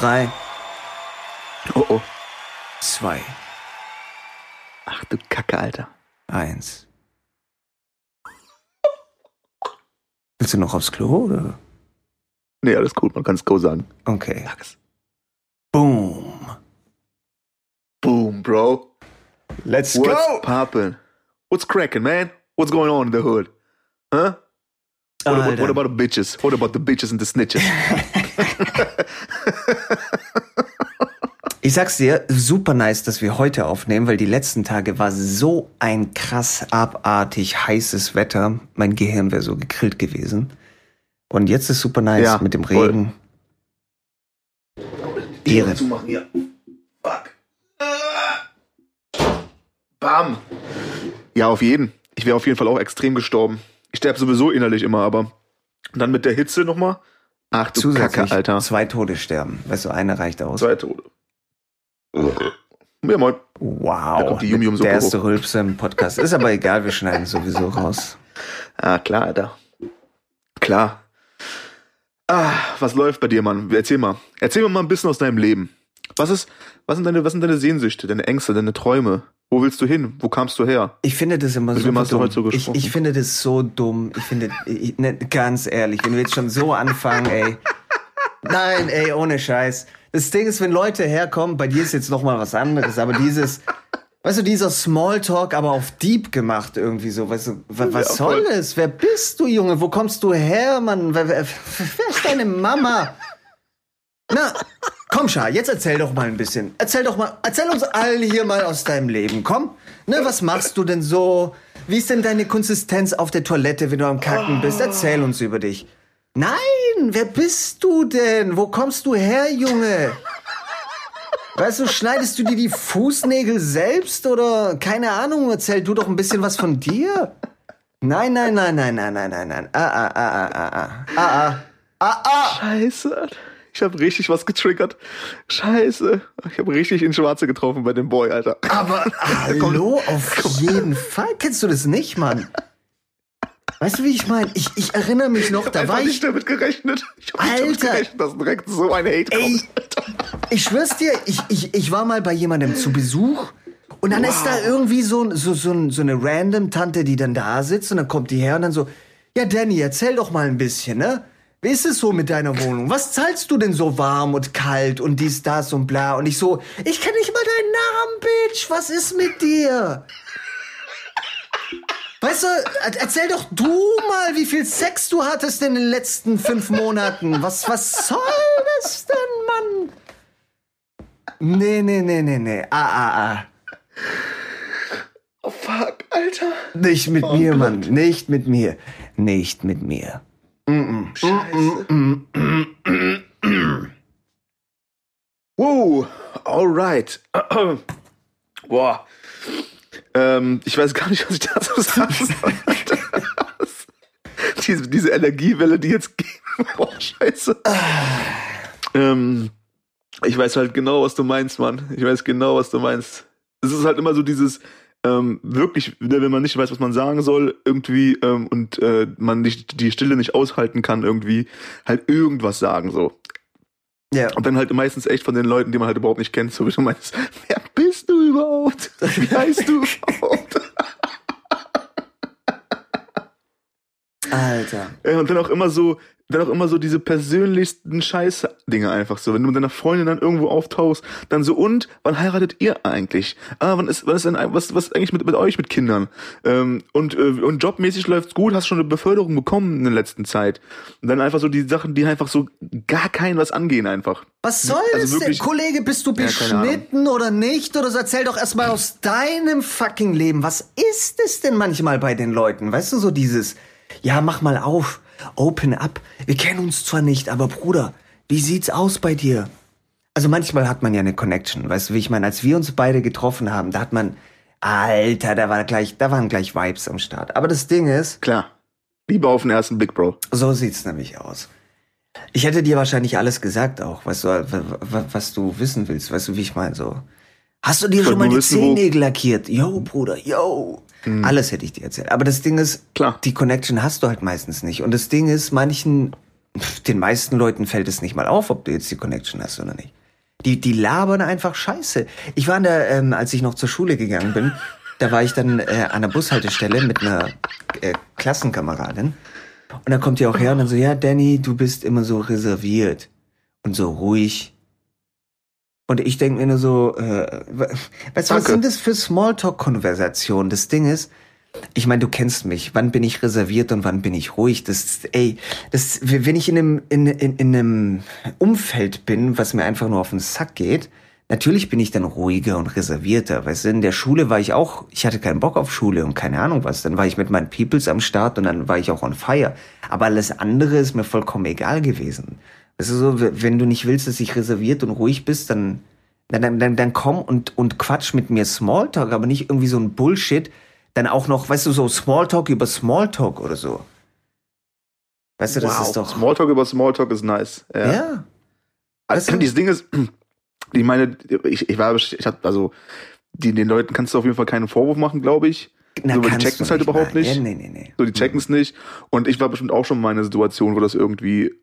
3. Oh oh. 2. Ach du Kacke, Alter. 1. Willst du noch aufs Klo, oder? Nee, alles gut, man kann es Go sagen. Okay. Boom. Boom, bro. Let's go. What's poppin'? What's crackin', man? What's going on in the hood? Huh? What about the bitches? What about the bitches and the snitches? Ich sag's dir, super nice, dass wir heute aufnehmen, weil die letzten Tage war so ein krass abartig heißes Wetter. Mein Gehirn wäre so gegrillt gewesen. Und jetzt ist super nice, ja, mit dem Regen. Ehre. Zumachen hier. Fuck. Bam. Ja, auf jeden. Ich wäre auf jeden Fall auch extrem gestorben. Ich sterbe sowieso innerlich immer, aber dann mit der Hitze nochmal. Ach du Kacke, Alter. 2 Tode sterben. Weißt du, eine reicht aus. 2 Tode. Ja, moin. Wow, der erste Rülpse im Podcast. Ist aber egal, wir schneiden sowieso raus. Ah, klar, Alter. Klar. Ah, was läuft bei dir, Mann? Erzähl mal. Erzähl mir mal ein bisschen aus deinem Leben. Was sind deine Sehnsüchte, deine Ängste, deine Träume? Wo willst du hin? Wo kamst du her? Ich finde das immer so dumm. Hast du heute so gesprochen? Ich finde das so dumm. Ich finde, ganz ehrlich, wenn wir jetzt schon so anfangen, ey. Nein, ey, ohne Scheiß. Das Ding ist, wenn Leute herkommen, bei dir ist jetzt nochmal was anderes, aber dieses, weißt du, dieser Smalltalk, aber auf Deep gemacht irgendwie so, weißt du, was soll das? Wer bist du, Junge? Wo kommst du her, Mann? Wer ist deine Mama? Na, komm, Scha, jetzt erzähl doch mal ein bisschen. Erzähl uns alle hier mal aus deinem Leben, komm. Ne, was machst du denn so? Wie ist denn deine Konsistenz auf der Toilette, wenn du am Kacken bist? Erzähl uns über dich. Nein, wer bist du denn? Wo kommst du her, Junge? Weißt du, schneidest du dir die Fußnägel selbst oder keine Ahnung? Erzähl du doch ein bisschen was von dir. Nein. Scheiße, ich hab richtig was getriggert. Scheiße, ich hab richtig in Schwarze getroffen bei dem Boy, Alter. Aber hallo, auf jeden Fall. Kennst du das nicht, Mann? Weißt du, wie ich meine? Ich erinnere mich noch, da war ich... Ich hab nicht damit gerechnet. Ich hab Alter, nicht damit gerechnet, dass direkt so ein Hate kommt. Ich schwör's dir, ich war mal bei jemandem zu Besuch und dann ist da irgendwie so eine random Tante, die dann da sitzt und dann kommt die her und dann so, ja Danny, erzähl doch mal ein bisschen, ne? Wie ist es so mit deiner Wohnung? Was zahlst du denn so warm und kalt und dies, das und bla? Und ich so, ich kenn nicht mal deinen Namen, Bitch, was ist mit dir? Weißt du, erzähl doch du mal, wie viel Sex du hattest in den letzten 5 Monaten. Was soll das denn, Mann? Nee. Oh, fuck, Alter. Nicht mit mir, Mann. Nicht mit mir. Scheiße. Wow, alright. Boah. Ich weiß gar nicht, was ich dazu sagen soll. Diese Energiewelle, die jetzt geht. Boah, scheiße. Ich weiß halt genau, was du meinst, Mann. Es ist halt immer so dieses, wirklich, wenn man nicht weiß, was man sagen soll, irgendwie, und man nicht, die Stille nicht aushalten kann, irgendwie, halt irgendwas sagen, so. Ja. Yeah. Und dann halt meistens echt von den Leuten, die man halt überhaupt nicht kennt, so wie du meinst, wer bist du überhaupt? Wie heißt du überhaupt? Alter. Ja, und dann auch immer so diese persönlichsten Scheiß-Dinge einfach so. Wenn du mit deiner Freundin dann irgendwo auftauchst, dann so, und wann heiratet ihr eigentlich? Ah, wann ist denn, was eigentlich mit euch, mit Kindern? Und jobmäßig läuft's gut, hast schon eine Beförderung bekommen in der letzten Zeit. Und dann einfach so die Sachen, die einfach so gar keinen was angehen einfach. Was soll das wirklich, denn? Kollege, bist du beschnitten oder nicht? Oder so, erzähl doch erstmal aus deinem fucking Leben. Was ist es denn manchmal bei den Leuten? Weißt du, so dieses, ja, mach mal auf. Open up. Wir kennen uns zwar nicht, aber Bruder, wie sieht's aus bei dir? Also manchmal hat man ja eine Connection, weißt du, wie ich meine? Als wir uns beide getroffen haben, da hat man, Alter, da waren gleich Vibes am Start. Aber das Ding ist... Klar, Liebe auf den ersten Blick, Bro. So sieht's nämlich aus. Ich hätte dir wahrscheinlich alles gesagt auch, weißt du, was du wissen willst, weißt du, wie ich meine, so. Hast du dir schon mal die Zehennägel lackiert? Yo, Bruder, yo. Alles hätte ich dir erzählt. Aber das Ding ist, klar, die Connection hast du halt meistens nicht. Und das Ding ist, manchen den meisten Leuten fällt es nicht mal auf, ob du jetzt die Connection hast oder nicht. Die labern einfach Scheiße. Ich war als ich noch zur Schule gegangen bin, da war ich dann an der Bushaltestelle mit einer Klassenkameradin. Und dann kommt die auch her und dann so, ja, Danny, du bist immer so reserviert und so ruhig. Und ich denke mir nur so, weißt du, was sind das für Smalltalk-Konversationen? Das Ding ist, ich meine, du kennst mich. Wann bin ich reserviert und wann bin ich ruhig? Wenn ich in einem Umfeld bin, was mir einfach nur auf den Sack geht, natürlich bin ich dann ruhiger und reservierter. Weißt du, in der Schule war ich auch, ich hatte keinen Bock auf Schule und keine Ahnung was. Dann war ich mit meinen Peoples am Start und dann war ich auch on fire. Aber alles andere ist mir vollkommen egal gewesen. Weißt du, so, wenn du nicht willst, dass ich reserviert und ruhig bist, dann komm und quatsch mit mir Smalltalk, aber nicht irgendwie so ein Bullshit, dann auch noch, weißt du, so Smalltalk über Smalltalk oder so. Weißt du, das ist doch... Smalltalk über Smalltalk ist nice. Ja. Also, dieses Ding ist, ich meine, den Leuten kannst du auf jeden Fall keinen Vorwurf machen, glaube ich. So, die checken es halt überhaupt nicht. Ja, nee. So, die checken es nicht. Und ich war bestimmt auch schon mal in einer Situation, wo das irgendwie...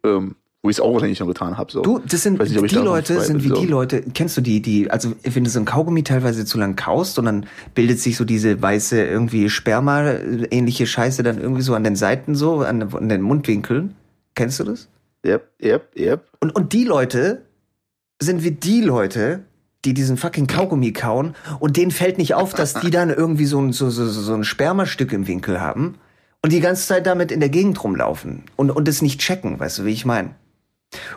wo ich es auch wahrscheinlich schon getan habe. So. Du, das sind nicht, die Leute, sind wie so. Die Leute, kennst du die, also wenn du so ein Kaugummi teilweise zu lang kaust und dann bildet sich so diese weiße irgendwie Sperma-ähnliche Scheiße dann irgendwie so an den Seiten so, an den Mundwinkeln. Kennst du das? Yep. Und die Leute sind wie die Leute, die diesen fucking Kaugummi kauen und denen fällt nicht auf, dass die dann irgendwie so ein Spermastück im Winkel haben und die ganze Zeit damit in der Gegend rumlaufen und das nicht checken, weißt du, wie ich meine?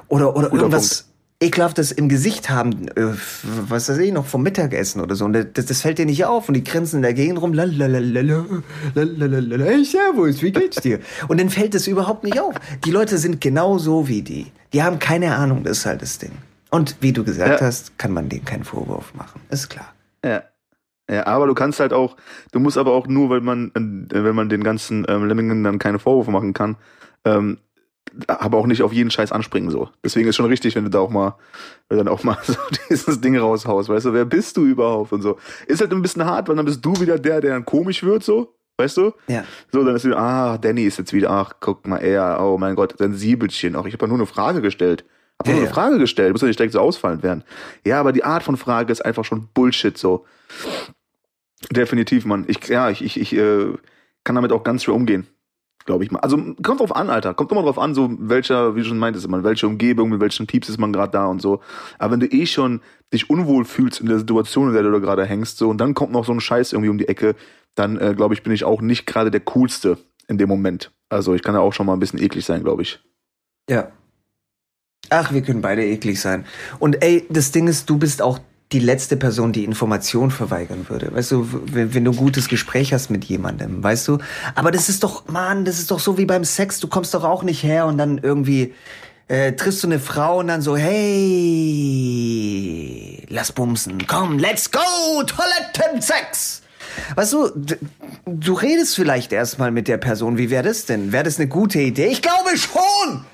Oder irgendwas Ekelhaftes im Gesicht haben, was weiß ich noch, vom Mittagessen oder so. Und das fällt dir nicht auf. Und die grinsen in der Gegend rum, lalalala, hey, servus, wie geht's dir? Und dann fällt es überhaupt nicht auf. Die Leute sind genauso wie die. Die haben keine Ahnung, das ist halt das Ding. Und wie du gesagt hast, kann man denen keinen Vorwurf machen, ist klar. Ja, aber du kannst halt auch, du musst aber auch nur, wenn man den ganzen Lemmingen dann keine Vorwürfe machen kann, aber auch nicht auf jeden Scheiß anspringen so. Deswegen ist schon richtig, wenn du dann auch mal so dieses Ding raushaust, weißt du, wer bist du überhaupt und so. Ist halt ein bisschen hart, weil dann bist du wieder der dann komisch wird so, weißt du? Ja. So, dann ist wieder, Danny ist jetzt wieder, guck mal, er, oh mein Gott, sein Siebelchen, ich habe nur eine Frage gestellt. Muss ja nicht direkt so ausfallend werden. Ja, aber die Art von Frage ist einfach schon Bullshit so. Definitiv, Mann. Ich kann damit auch ganz schwer umgehen. Glaube ich mal. Also kommt drauf an, Alter. Kommt immer drauf an, so welcher, wie du schon meintest, man, welche Umgebung, mit welchen Pieps ist man gerade da und so. Aber wenn du schon dich unwohl fühlst in der Situation, in der du da gerade hängst, so, und dann kommt noch so ein Scheiß irgendwie um die Ecke, dann glaube ich, bin ich auch nicht gerade der Coolste in dem Moment. Also ich kann ja auch schon mal ein bisschen eklig sein, glaube ich. Ja. Ach, wir können beide eklig sein. Und ey, das Ding ist, du bist auch die letzte Person, die Information verweigern würde. Weißt du, wenn du ein gutes Gespräch hast mit jemandem, weißt du? Aber das ist doch so wie beim Sex. Du kommst doch auch nicht her und dann irgendwie triffst du eine Frau und dann so, hey, lass bumsen, komm, let's go, Toilettensex. Weißt du, du redest vielleicht erstmal mit der Person. Wie wäre das denn? Wäre das eine gute Idee? Ich glaube schon!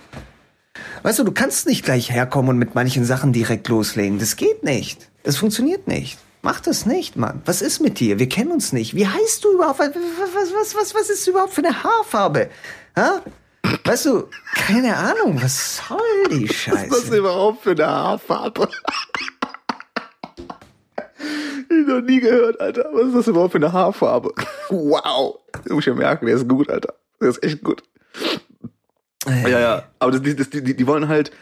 Weißt du, du kannst nicht gleich herkommen und mit manchen Sachen direkt loslegen. Das geht nicht. Das funktioniert nicht. Mach das nicht, Mann. Was ist mit dir? Wir kennen uns nicht. Wie heißt du überhaupt? Was ist überhaupt für eine Haarfarbe? Ha? Weißt du, keine Ahnung. Was soll die Scheiße? Was ist das überhaupt für eine Haarfarbe? Ich noch nie gehört, Alter. Was ist das überhaupt für eine Haarfarbe? Wow. Das muss ich ja merken. Der ist gut, Alter. Der ist echt gut. Ja. Aber die wollen halt,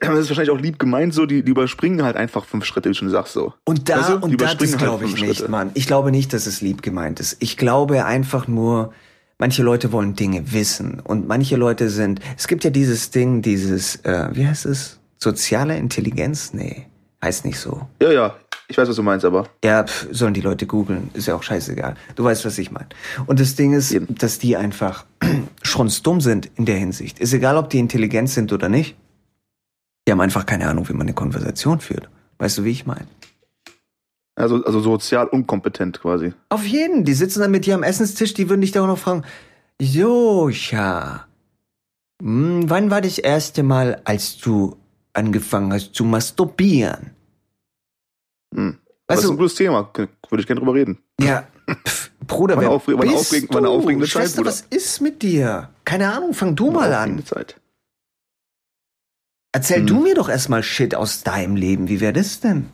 das ist wahrscheinlich auch lieb gemeint so, die überspringen halt einfach 5 Schritte, wie du schon sagst so. Und da, weißt du? Und das glaube ich nicht, Mann. Ich glaube nicht, dass es lieb gemeint ist. Ich glaube einfach nur, manche Leute wollen Dinge wissen und manche Leute sind, es gibt ja dieses Ding, wie heißt es? Soziale Intelligenz? Nee, heißt nicht so. Ja. Ich weiß, was du meinst, aber... Ja, sollen die Leute googeln, ist ja auch scheißegal. Du weißt, was ich meine. Und das Ding ist, dass die einfach strunzdumm sind in der Hinsicht. Ist egal, ob die intelligent sind oder nicht. Die haben einfach keine Ahnung, wie man eine Konversation führt. Weißt du, wie ich meine? Also sozial unkompetent quasi. Auf jeden. Die sitzen dann mit dir am Essenstisch, die würden dich da auch noch fragen, Jocha, wann war das erste Mal, als du angefangen hast zu masturbieren? Das ist ein gutes Thema, würde ich gerne drüber reden. Ja, Bruder, war eine aufregende Zeit, Schwester, Bruder. Was ist mit dir? Keine Ahnung, fang du mal an. Zeit. Erzähl du mir doch erstmal Shit aus deinem Leben. Wie wäre das denn?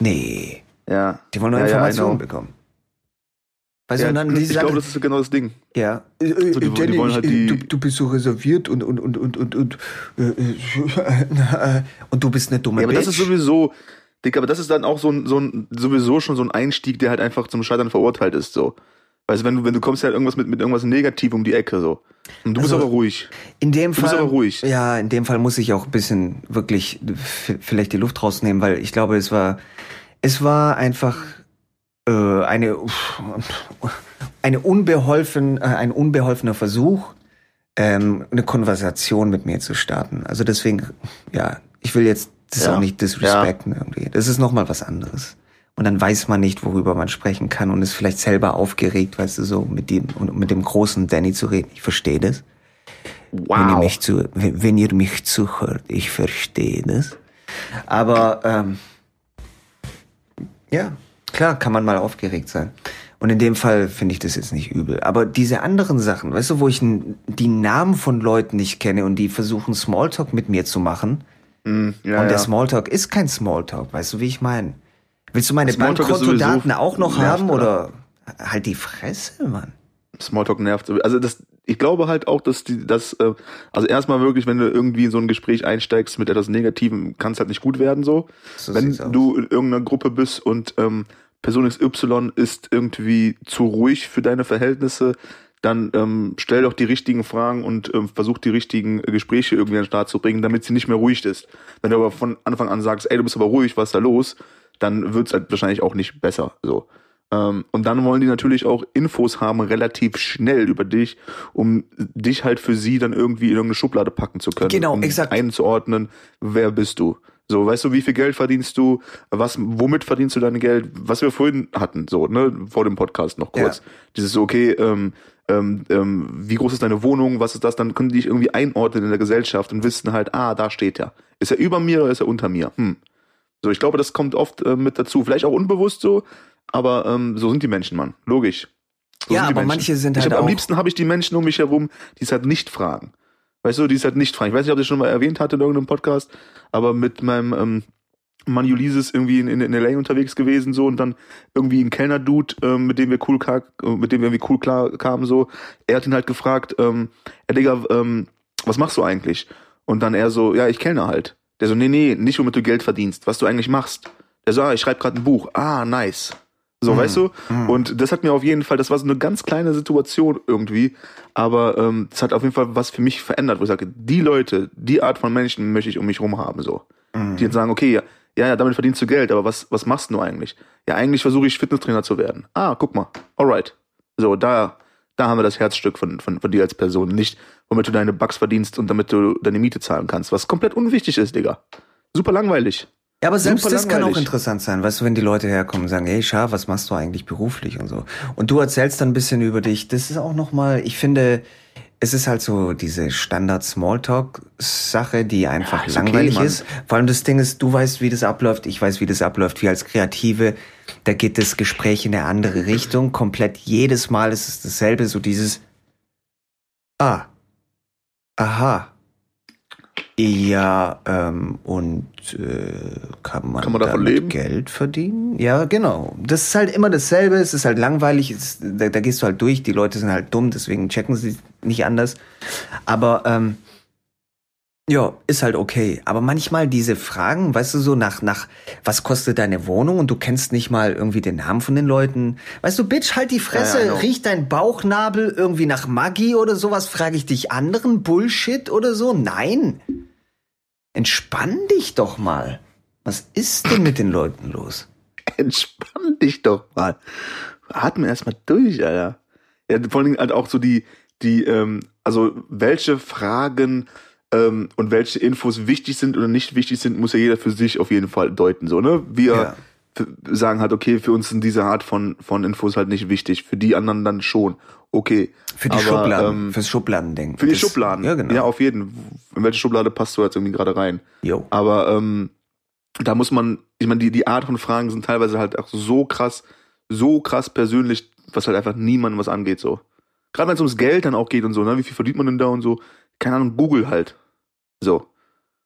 Nee. Ja. Die wollen nur Informationen bekommen. Weißt du, dann ich glaube, das ist genau das Ding. Ja. So, die wollen halt du bist so reserviert und du bist eine dumme Bitch. Aber das ist sowieso, Dick, aber das ist dann auch so ein Einstieg, der halt einfach zum Scheitern verurteilt ist, so. Weißt du, wenn du kommst halt irgendwas mit irgendwas negativ um die Ecke, so. Und du bist aber ruhig. Ja, in dem Fall muss ich auch ein bisschen wirklich vielleicht die Luft rausnehmen, weil ich glaube, es war einfach ein unbeholfener Versuch, eine Konversation mit mir zu starten. Also deswegen, ja, ich will jetzt das auch nicht disrespekten irgendwie. Das ist nochmal was anderes. Und dann weiß man nicht, worüber man sprechen kann und ist vielleicht selber aufgeregt, weißt du, so mit dem großen Danny zu reden. Ich verstehe das. Wow. Wenn ihr mich zuhört, ich verstehe das. Aber ja, klar kann man mal aufgeregt sein. Und in dem Fall finde ich das jetzt nicht übel. Aber diese anderen Sachen, weißt du, wo ich die Namen von Leuten nicht kenne und die versuchen Smalltalk mit mir zu machen. Der Smalltalk ist kein Smalltalk, weißt du, wie ich meine? Willst du meine Bankkontodaten auch noch haben oder halt die Fresse, Mann? Smalltalk nervt. Also ich glaube halt auch, dass erstmal wirklich, wenn du irgendwie in so ein Gespräch einsteigst mit etwas Negativem, kann es halt nicht gut werden so. So wenn du in irgendeiner Gruppe bist und Person XY ist irgendwie zu ruhig für deine Verhältnisse, dann stell doch die richtigen Fragen und versuch die richtigen Gespräche irgendwie an den Start zu bringen, damit sie nicht mehr ruhig ist. Wenn du aber von Anfang an sagst, ey, du bist aber ruhig, was ist da los? Dann wird's halt wahrscheinlich auch nicht besser, so. Und dann wollen die natürlich auch Infos haben, relativ schnell über dich, um dich halt für sie dann irgendwie in irgendeine Schublade packen zu können. Genau, um exakt. Einzuordnen, wer bist du? So, weißt du, wie viel Geld verdienst du? Womit verdienst du dein Geld? Was wir vorhin hatten, so, ne, vor dem Podcast noch kurz. Ja. Dieses, okay, wie groß ist deine Wohnung? Was ist das? Dann können die dich irgendwie einordnen in der Gesellschaft und wissen halt, da steht er. Ist er über mir oder ist er unter mir? So, ich glaube, das kommt oft mit dazu. Vielleicht auch unbewusst so, aber so sind die Menschen, Mann. Logisch. So ja, aber Menschen. Manche sind halt am liebsten habe ich die Menschen um mich herum, die es halt nicht fragen. Weißt du, die es halt nicht fragen. Ich weiß nicht, ob ich das schon mal erwähnt hatte in irgendeinem Podcast, aber mit meinem Mann Ulysses irgendwie in L.A. unterwegs gewesen so und dann irgendwie ein Kellner-Dude, mit dem wir cool klar kamen so. Er hat ihn halt gefragt, Digga, was machst du eigentlich? Und dann er so, ja, ich kellner halt. Der so, nee, nicht womit du Geld verdienst, was du eigentlich machst. Der so, ich schreibe gerade ein Buch. Nice. So, weißt du? Und das hat mir auf jeden Fall, das war so eine ganz kleine Situation irgendwie, aber das hat auf jeden Fall was für mich verändert, wo ich sage, die Leute, die Art von Menschen möchte ich um mich rum haben, so. Die jetzt sagen, okay, ja, damit verdienst du Geld, aber was machst du eigentlich? Ja, eigentlich versuche ich Fitnesstrainer zu werden. Guck mal, alright. So, da haben wir das Herzstück von dir als Person. Nicht, womit du deine Bucks verdienst und damit du deine Miete zahlen kannst. Was komplett unwichtig ist, Digga. Super langweilig. Ja, aber selbst das kann auch interessant sein. Weißt du, wenn die Leute herkommen und sagen, hey, Schaf, was machst du eigentlich beruflich und so. Und du erzählst dann ein bisschen über dich. Das ist auch nochmal, ich finde, es ist halt so diese Standard-Smalltalk-Sache, die einfach langweilig ist. Vor allem das Ding ist, du weißt, wie das abläuft, ich weiß, wie das abläuft. Wir als Kreative, da geht das Gespräch in eine andere Richtung. Komplett jedes Mal ist es dasselbe, so dieses aha, ja, kann man davon leben? Geld verdienen? Ja, genau. Das ist halt immer dasselbe, es ist halt langweilig, da gehst du halt durch, die Leute sind halt dumm, deswegen checken sie nicht anders. Aber, ja, ist halt okay. Aber manchmal diese Fragen, weißt du, so nach was kostet deine Wohnung und du kennst nicht mal irgendwie den Namen von den Leuten. Weißt du, Bitch, halt die Fresse, riecht dein Bauchnabel irgendwie nach Maggi oder sowas? Frage ich dich anderen Bullshit oder so? Nein. Entspann dich doch mal. Was ist denn mit den Leuten los? Entspann dich doch mal. Atme erstmal durch, Alter. Ja, vor allen Dingen halt auch so die welche Fragen und welche Infos wichtig sind oder nicht wichtig sind, muss ja jeder für sich auf jeden Fall deuten, so, ne? Wir sagen halt, okay, für uns sind diese Art von Infos halt nicht wichtig, für die anderen dann schon. Okay. Für die Schubladen, fürs Schubladendenken. Für die Schubladen. Ja, genau. Ja, auf jeden. In welche Schublade passt du jetzt irgendwie gerade rein? Jo. Aber da muss man, ich meine, die Art von Fragen sind teilweise halt auch so krass persönlich, was halt einfach niemandem was angeht, so. Gerade wenn es ums Geld dann auch geht und so, ne? Wie viel verdient man denn da und so? Keine Ahnung, Google halt. So.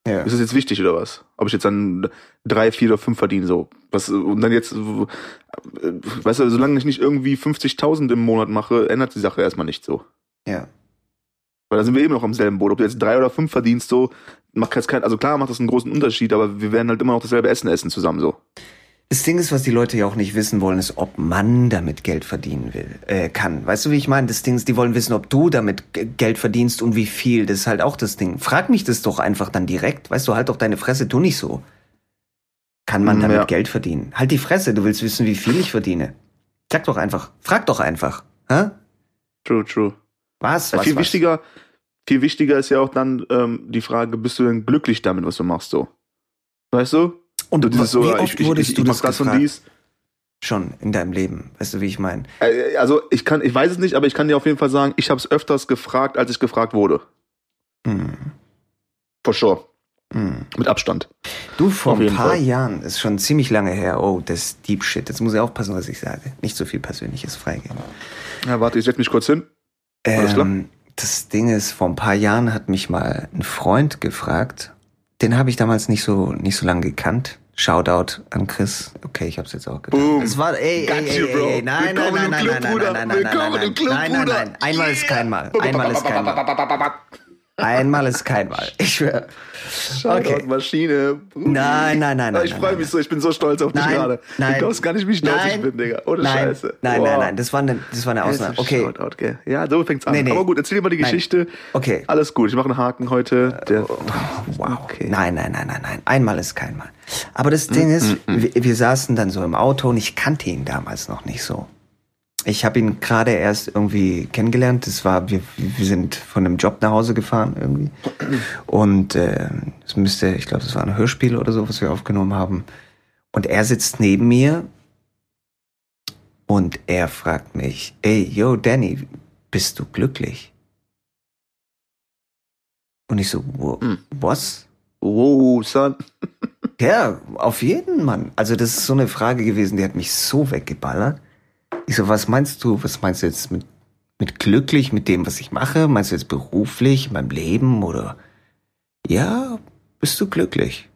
Ja. Ist das jetzt wichtig oder was? Ob ich jetzt dann 3, 4 oder 5 verdiene, so. Was, und dann jetzt, weißt du, solange ich nicht irgendwie 50.000 im Monat mache, ändert die Sache erstmal nicht so. Ja. Weil da sind wir eben noch am selben Boot. Ob du jetzt 3 oder 5 verdienst, so, macht jetzt kein, also klar macht das einen großen Unterschied, aber wir werden halt immer noch dasselbe Essen essen zusammen, so. Das Ding ist, was die Leute ja auch nicht wissen wollen, ist, ob man damit Geld verdienen kann. Weißt du, wie ich meine? Das Ding ist, die wollen wissen, ob du damit Geld verdienst und wie viel. Das ist halt auch das Ding. Frag mich das doch einfach dann direkt. Weißt du, halt doch deine Fresse, tu nicht so. Kann man damit Geld verdienen? Halt die Fresse, du willst wissen, wie viel ich verdiene. Sag doch einfach. Frag doch einfach. Hä? True, true. Was? Ja, viel wichtiger ist ja auch dann die Frage, bist du denn glücklich damit, was du machst, so? Weißt du? Und so dieses, wie oft wurdest du das gefragt? Schon in deinem Leben, weißt du, wie ich meine? Also ich weiß es nicht, aber ich kann dir auf jeden Fall sagen, ich habe es öfters gefragt, als ich gefragt wurde. Mm. For sure. Mm. Mit Abstand. Du, vor ein paar Jahren, ist schon ziemlich lange her, oh, das Deep Shit, jetzt muss ich aufpassen, was ich sage. Nicht so viel Persönliches freigeben. Ja, warte, ich setze mich kurz hin. Alles klar? Das Ding ist, vor ein paar Jahren hat mich mal ein Freund gefragt. Den habe ich damals nicht so lange gekannt. Shoutout an Chris. Okay, ich hab's jetzt auch getan. Boom. Es war, ey, nein. Einmal ist kein Mal. Ich schwöre. Shoutout Maschine. Nein. Ich freue mich so, ich bin so stolz auf dich gerade. Du glaubst gar nicht, wie stolz ich bin, Digga. Ohne Scheiße. Nein, das war eine Ausnahme. Okay. Shoutout, gell. Ja, so fängt's an. Nee. Aber gut, erzähl dir mal die Geschichte. Okay. Alles gut, ich mache einen Haken heute. Wow. Okay. Nein. Einmal ist kein Mal. Aber das Ding ist, wir saßen dann so im Auto und ich kannte ihn damals noch nicht so. Ich habe ihn gerade erst irgendwie kennengelernt. Das war, wir sind von einem Job nach Hause gefahren irgendwie. Und das war ein Hörspiel oder so, was wir aufgenommen haben. Und er sitzt neben mir und er fragt mich, ey, yo, Danny, bist du glücklich? Und ich so, was? Wow, son. Ja, auf jeden, Mann. Also das ist so eine Frage gewesen, die hat mich so weggeballert. Ich so, was meinst du jetzt mit glücklich, mit dem, was ich mache? Meinst du jetzt beruflich, in meinem Leben oder? Ja, bist du glücklich?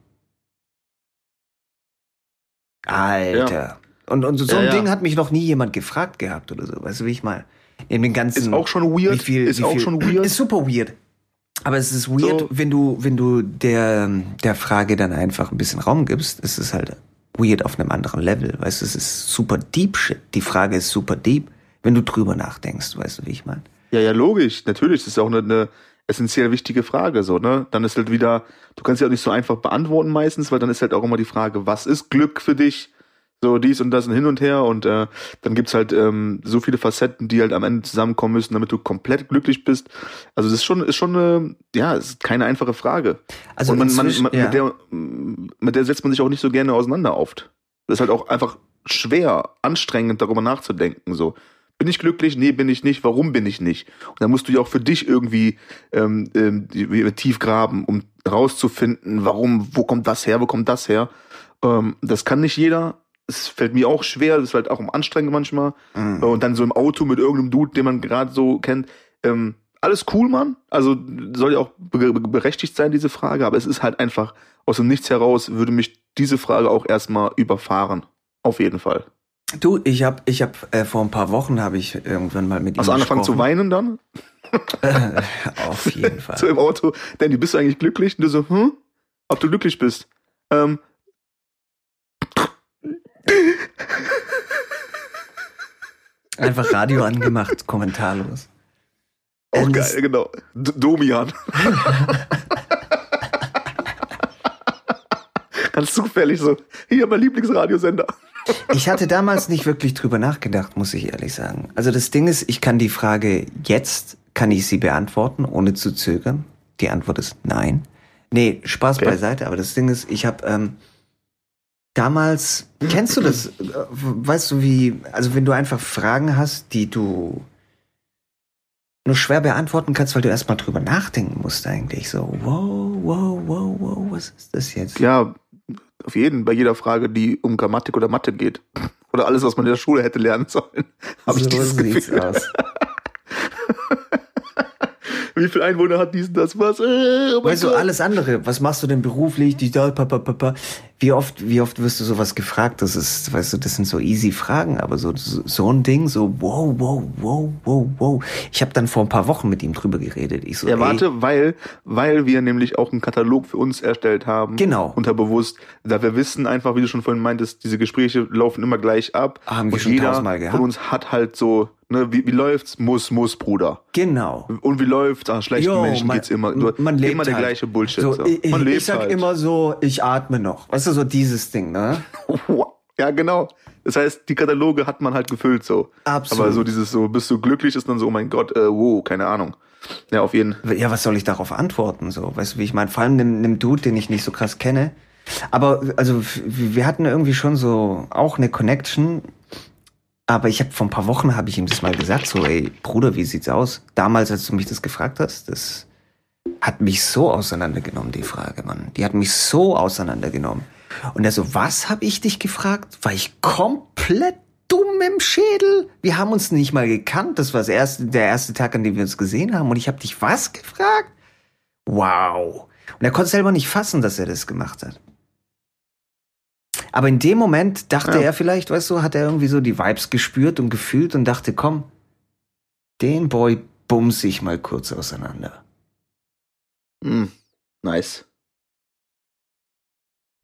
Alter. Ja. Und so ein Ding hat mich noch nie jemand gefragt gehabt oder so. Weißt du, wie ich mal in den ganzen... Ist auch schon weird. Ist super weird. Aber es ist weird, so. wenn du der Frage dann einfach ein bisschen Raum gibst, ist es halt... weird auf einem anderen Level, weißt du, es ist super deep shit, die Frage ist super deep, wenn du drüber nachdenkst, weißt du, wie ich meine? Ja, logisch, natürlich, das ist auch eine essentiell wichtige Frage, so, ne, dann ist halt wieder, du kannst ja auch nicht so einfach beantworten meistens, weil dann ist halt auch immer die Frage, was ist Glück für dich, so dies und das und hin und her und dann gibt's halt so viele Facetten, die halt am Ende zusammenkommen müssen, damit du komplett glücklich bist, also das ist schon eine, ja, ist keine einfache Frage. Also und man mit der setzt man sich auch nicht so gerne auseinander oft. Das ist halt auch einfach schwer, anstrengend, darüber nachzudenken, so. Bin ich glücklich? Nee, bin ich nicht. Warum bin ich nicht? Und dann musst du ja auch für dich irgendwie tief graben, um rauszufinden, warum, wo kommt das her? Das kann nicht jeder. Es fällt mir auch schwer, das ist halt auch im Anstrengen manchmal. Mhm. Und dann so im Auto mit irgendeinem Dude, den man gerade so kennt. Alles cool, Mann. Also soll ja auch berechtigt sein, diese Frage. Aber es ist halt einfach, aus dem Nichts heraus würde mich diese Frage auch erstmal überfahren. Auf jeden Fall. Du, ich hab vor ein paar Wochen habe ich irgendwann mal mit ihm gesprochen. Hast du angefangen zu weinen dann? Auf jeden Fall. So im Auto. Danny, bist du eigentlich glücklich? Und du so, ob du glücklich bist? Einfach Radio angemacht, kommentarlos. Auch geil, genau. Domian. Ganz zufällig so. Hier, mein Lieblingsradiosender. Ich hatte damals nicht wirklich drüber nachgedacht, muss ich ehrlich sagen. Also das Ding ist, ich kann die Frage jetzt, kann ich sie beantworten, ohne zu zögern? Die Antwort ist nein. Nee, Spaß beiseite, aber das Ding ist, ich habe... damals, kennst du das, weißt du wie, also wenn du einfach Fragen hast, die du nur schwer beantworten kannst, weil du erstmal drüber nachdenken musst eigentlich, so, wow, was ist das jetzt? Ja, bei jeder Frage, die um Grammatik oder Mathe geht, oder alles, was man in der Schule hätte lernen sollen, habe so ich dieses Gefühl. Aus. Wie viel Einwohner hat dies und das? Was? Oh weißt Gott. Du, alles andere. Was machst du denn beruflich? Wie oft wirst du sowas gefragt? Das ist, weißt du, das sind so easy Fragen, aber so ein Ding, so wow. Ich habe dann vor ein paar Wochen mit ihm drüber geredet. Ich so, ja, warte, ey. weil wir nämlich auch einen Katalog für uns erstellt haben. Genau. Unterbewusst. Da wir wissen einfach, wie du schon vorhin meintest, diese Gespräche laufen immer gleich ab. Haben wir schon tausendmal gehabt. Von uns hat halt so... Ne, wie läuft's? Muss, Bruder. Genau. Und wie läuft's? Ach, schlechten Menschen geht's immer. Man lebt immer halt. Der gleiche Bullshit. So, ich sag halt. Immer so, ich atme noch. Weißt du, so dieses Ding, ne? Ja, genau. Das heißt, die Kataloge hat man halt gefüllt so. Absolut. Aber so dieses so, bist du glücklich, ist dann so, oh mein Gott, wow, keine Ahnung. Ja, auf jeden Fall. Ja, was soll ich darauf antworten? So, weißt du, wie ich meine? Vor allem einem Dude, den ich nicht so krass kenne. Aber, also, wir hatten irgendwie schon so auch eine Connection. Aber ich habe vor ein paar Wochen habe ich ihm das mal gesagt, so, ey, Bruder, wie sieht's aus? Damals, als du mich das gefragt hast, das hat mich so auseinandergenommen, die Frage, Mann. Die hat mich so auseinandergenommen. Und er so, was habe ich dich gefragt? War ich komplett dumm im Schädel? Wir haben uns nicht mal gekannt. Das war der erste Tag, an dem wir uns gesehen haben. Und ich habe dich was gefragt? Wow. Und er konnte selber nicht fassen, dass er das gemacht hat. Aber in dem Moment dachte er vielleicht, weißt du, hat er irgendwie so die Vibes gespürt und gefühlt und dachte, komm, den Boy bumse ich mal kurz auseinander. Nice.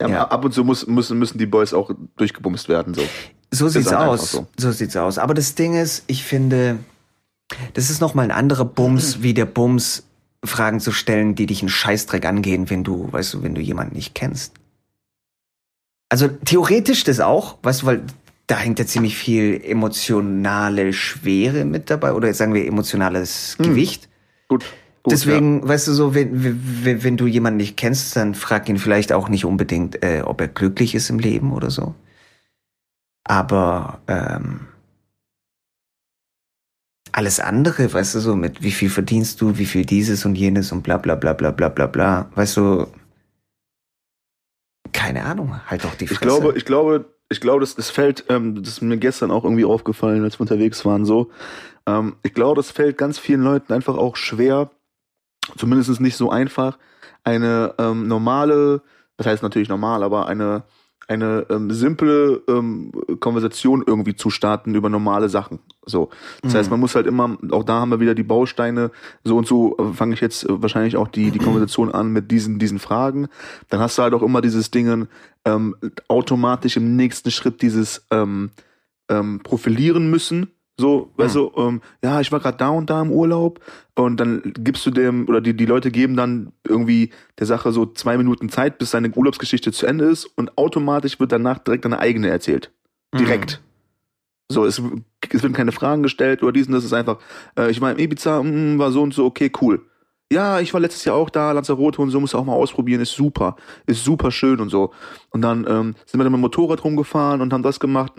Ja, ja. Ab und zu müssen die Boys auch durchgebumst werden. So sieht's aus. So sieht's aus. Aber das Ding ist, ich finde, das ist nochmal ein anderer Bums, wie der Bums, Fragen zu stellen, die dich einen Scheißdreck angehen, wenn du jemanden nicht kennst. Also theoretisch das auch, weißt du, weil da hängt ja ziemlich viel emotionale Schwere mit dabei oder sagen wir emotionales Gewicht. Gut. Deswegen, weißt du so, wenn du jemanden nicht kennst, dann frag ihn vielleicht auch nicht unbedingt, ob er glücklich ist im Leben oder so. Aber alles andere, weißt du so, mit wie viel verdienst du, wie viel dieses und jenes und bla bla bla bla bla bla bla, weißt du. Keine Ahnung, halt doch die Fresse. Ich glaube, das fällt, das ist mir gestern auch irgendwie aufgefallen, als wir unterwegs waren, so. Ich glaube, das fällt ganz vielen Leuten einfach auch schwer, zumindest nicht so einfach, eine normale, das heißt natürlich normal, aber eine simple Konversation irgendwie zu starten über normale Sachen. So. Das heißt, man muss halt immer, auch da haben wir wieder die Bausteine, so und so fange ich jetzt wahrscheinlich auch die Konversation an mit diesen Fragen. Dann hast du halt auch immer dieses Ding, automatisch im nächsten Schritt dieses profilieren müssen. So, weißt du, ja, ich war gerade da und da im Urlaub und dann gibst du dem, oder die Leute geben dann irgendwie der Sache so 2 Minuten Zeit, bis seine Urlaubsgeschichte zu Ende ist und automatisch wird danach direkt deine eigene erzählt. Direkt. So, es werden keine Fragen gestellt oder dies und das, ist einfach, ich war im Ibiza, war so und so, okay, cool. Ja, ich war letztes Jahr auch da, Lanzarote und so, musst du auch mal ausprobieren, ist super schön und so. Und dann sind wir dann mit dem Motorrad rumgefahren und haben das gemacht,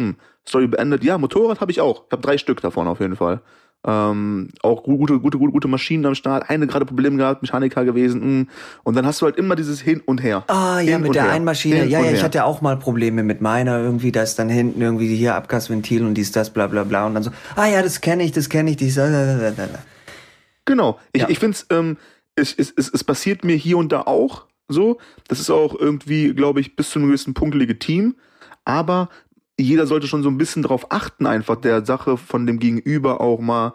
Story beendet. Ja, Motorrad habe ich auch, ich habe 3 Stück davon auf jeden Fall. Auch gute Maschinen am Start, eine gerade Probleme gehabt, Mechaniker gewesen. Und dann hast du halt immer dieses Hin und Her. Ah, ja, mit der einen Maschine, ja, ich hatte ja auch mal Probleme mit meiner irgendwie, da ist dann hinten irgendwie hier Abgasventil und dies, das, bla bla bla und dann so, ah ja, das kenne ich, dies, da. Genau, ich finde es passiert mir hier und da auch so. Das ist auch irgendwie, glaube ich, bis zu einem gewissen Punkt legitim. Aber jeder sollte schon so ein bisschen darauf achten, einfach der Sache von dem Gegenüber auch mal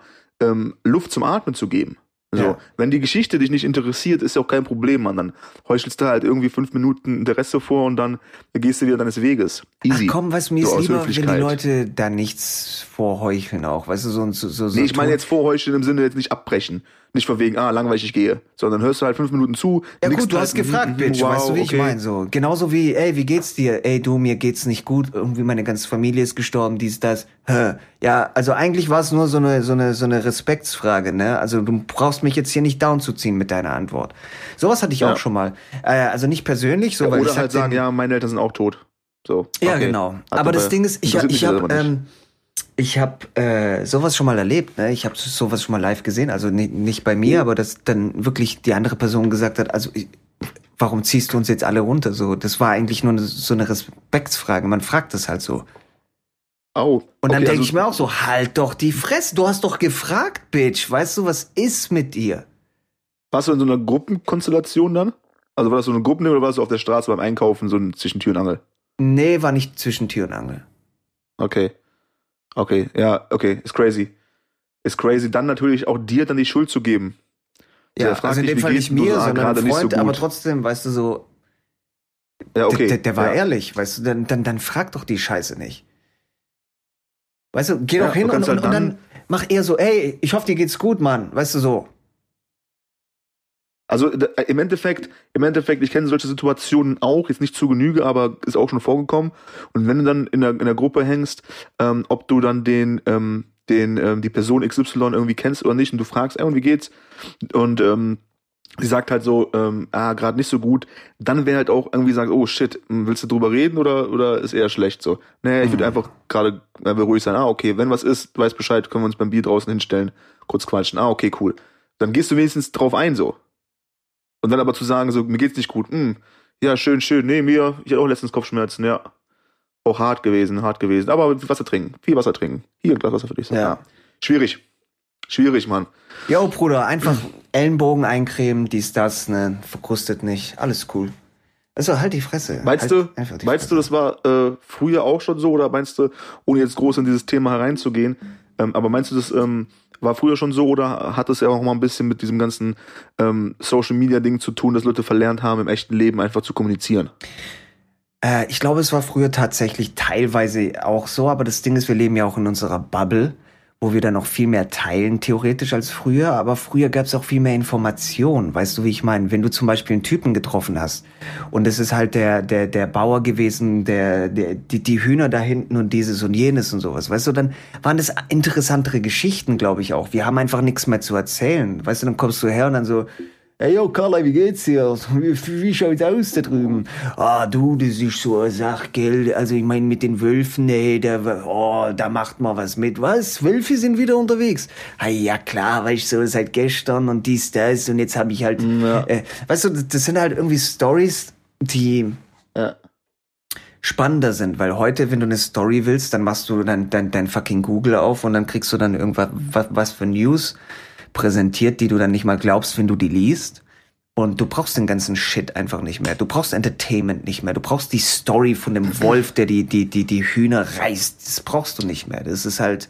Luft zum Atmen zu geben. So, ja. Wenn die Geschichte dich nicht interessiert, ist ja auch kein Problem, Mann. Dann heuchelst du halt irgendwie 5 Minuten Interesse vor und dann gehst du wieder deines Weges. Easy. Ach komm, weißt du, mir ist lieber, wenn die Leute da nichts vorheucheln auch, weißt du, so. Nee, ich meine jetzt vorheucheln im Sinne jetzt nicht abbrechen. Nicht von wegen, langweilig, ich gehe. Sondern hörst du halt 5 Minuten zu. Ja gut, du hast gefragt, Bitch, wow, weißt du, wie ich meine so. Genauso wie, ey, wie geht's dir? Ey, du, mir geht's nicht gut. Irgendwie meine ganze Familie ist gestorben, dies, das. Ja, also eigentlich war es nur so eine Respektsfrage, ne? Also du brauchst mich jetzt hier nicht down zu ziehen mit deiner Antwort. Sowas hatte ich auch schon mal. Also nicht persönlich, so, ja, weil oder ich halt sagen, ja, meine Eltern sind auch tot. So. Ja, okay. Genau. Aber das Ding ist, ich habe sowas schon mal erlebt, ne? Ich habe sowas schon mal live gesehen, also nicht bei mir, aber dass dann wirklich die andere Person gesagt hat, also warum ziehst du uns jetzt alle runter? So, das war eigentlich nur so eine Respektsfrage. Man fragt das halt so. Oh, okay, und dann denke ich mir auch so, halt doch die Fresse, du hast doch gefragt, Bitch, weißt du, was ist mit dir? Warst du in so einer Gruppenkonstellation dann? Also war das so eine Gruppe oder warst du auf der Straße beim Einkaufen so zwischen Tür und Angel? Nee, war nicht zwischen Tür und Angel. Okay. Okay, ja, okay, ist crazy. Ist crazy, dann natürlich auch dir dann die Schuld zu geben. Ja, also in dem Fall nicht mir, sondern einem Freund, aber trotzdem, weißt du, so... Ja, okay. Der war ehrlich, weißt du, dann frag doch die Scheiße nicht. Weißt du, geh doch hin und dann mach eher so, ey, ich hoffe, dir geht's gut, Mann, weißt du, so. Also im Endeffekt, ich kenne solche Situationen auch, jetzt nicht zu Genüge, aber ist auch schon vorgekommen. Und wenn du dann in der Gruppe hängst, ob du dann die Person XY irgendwie kennst oder nicht und du fragst, ey, und wie geht's? Und sie sagt halt so, gerade nicht so gut, dann wäre halt auch irgendwie sagen, oh shit, willst du drüber reden oder ist eher schlecht so? Nee, ich würde einfach gerade ruhig sein, okay, wenn was ist, weiß Bescheid, können wir uns beim Bier draußen hinstellen, kurz quatschen, okay, cool. Dann gehst du wenigstens drauf ein so. Und dann aber zu sagen, so, mir geht's nicht gut, ja, schön, nee, ich hatte auch letztens Kopfschmerzen, ja. Auch hart gewesen, aber viel Wasser trinken. Hier ein Glas Wasser für dich. So. Ja. Schwierig, Mann. Jo, Bruder, einfach Ellenbogen eincremen, dies, das, ne, verkrustet nicht, alles cool. Also halt die Fresse. Meinst du, das war früher auch schon so, oder meinst du, ohne jetzt groß in dieses Thema hereinzugehen, aber meinst du, das war früher schon so, oder hat das ja auch mal ein bisschen mit diesem ganzen Social-Media-Ding zu tun, dass Leute verlernt haben, im echten Leben einfach zu kommunizieren? Ich glaube, es war früher tatsächlich teilweise auch so, aber das Ding ist, wir leben ja auch in unserer Bubble, wo wir dann auch viel mehr teilen, theoretisch, als früher. Aber früher gab es auch viel mehr Informationen, weißt du, wie ich meine? Wenn du zum Beispiel einen Typen getroffen hast und es ist halt der Bauer gewesen, die Hühner da hinten und dieses und jenes und sowas, weißt du, dann waren das interessantere Geschichten, glaube ich auch. Wir haben einfach nichts mehr zu erzählen, weißt du, dann kommst du her und dann so... Ey, yo, Karlai, wie geht's dir? Wie schaut's aus da drüben? Du, das ist so eine Sache, gell? Also, ich meine, mit den Wölfen, ey, da macht man was mit. Was? Wölfe sind wieder unterwegs? Ja, klar, weißt du, so seit gestern und dies, das und jetzt habe ich halt... Ja. Weißt du, das sind halt irgendwie Stories, die spannender sind, weil heute, wenn du eine Story willst, dann machst du dein fucking Google auf und dann kriegst du dann irgendwas, was für News... präsentiert, die du dann nicht mal glaubst, wenn du die liest. Und du brauchst den ganzen Shit einfach nicht mehr. Du brauchst Entertainment nicht mehr. Du brauchst die Story von dem Wolf, der die Hühner reißt. Das brauchst du nicht mehr. Das ist halt...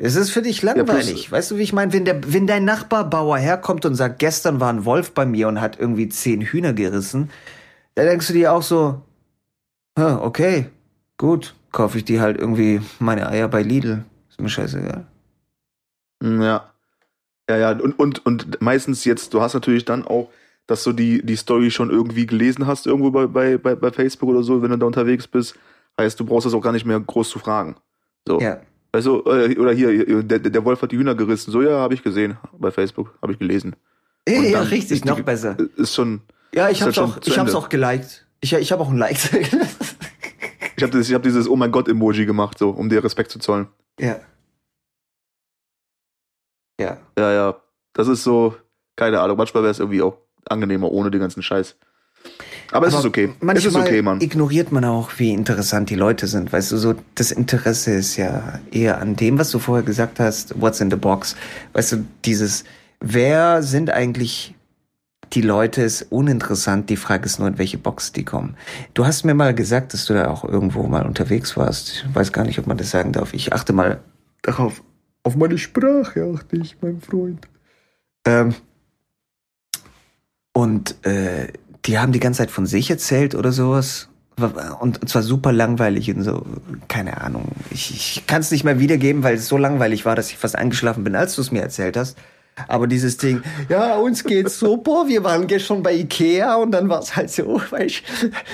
Es ist für dich langweilig. Ja, weißt du, wie ich meine? Wenn dein Nachbarbauer herkommt und sagt, gestern war ein Wolf bei mir und hat irgendwie 10 Hühner gerissen, dann denkst du dir auch so, okay, gut, kaufe ich die halt irgendwie meine Eier bei Lidl. Ist mir scheißegal. Ja. Ja, und meistens jetzt, du hast natürlich dann auch, dass du die Story schon irgendwie gelesen hast, irgendwo bei Facebook oder so, wenn du da unterwegs bist, heißt, du brauchst das auch gar nicht mehr groß zu fragen. So. Ja. Also, oder hier, der Wolf hat die Hühner gerissen, so, ja, habe ich gesehen, bei Facebook, habe ich gelesen. Ja, richtig, noch besser. Ist schon. Ja, ich hab's auch geliked. Ich habe auch ein Like. Ich hab dieses Oh mein Gott Emoji gemacht, so, um dir Respekt zu zollen. Ja. Ja. Ja. Das ist so, keine Ahnung, manchmal wäre es irgendwie auch angenehmer ohne den ganzen Scheiß. Aber es ist okay. Es ist okay, Mann. Ignoriert man auch, wie interessant die Leute sind. Weißt du, so das Interesse ist ja eher an dem, was du vorher gesagt hast, what's in the box. Weißt du, dieses, wer sind eigentlich die Leute, ist uninteressant. Die Frage ist nur, in welche Box die kommen. Du hast mir mal gesagt, dass du da auch irgendwo mal unterwegs warst. Ich weiß gar nicht, ob man das sagen darf. Ich achte mal darauf. Auf meine Sprache achte ich, mein Freund. Und die haben die ganze Zeit von sich erzählt oder sowas. Und zwar super langweilig und so, keine Ahnung. Ich kann es nicht mehr wiedergeben, weil es so langweilig war, dass ich fast eingeschlafen bin, als du es mir erzählt hast. Aber dieses Ding, ja, uns geht's super, wir waren gestern bei Ikea und dann war es halt so,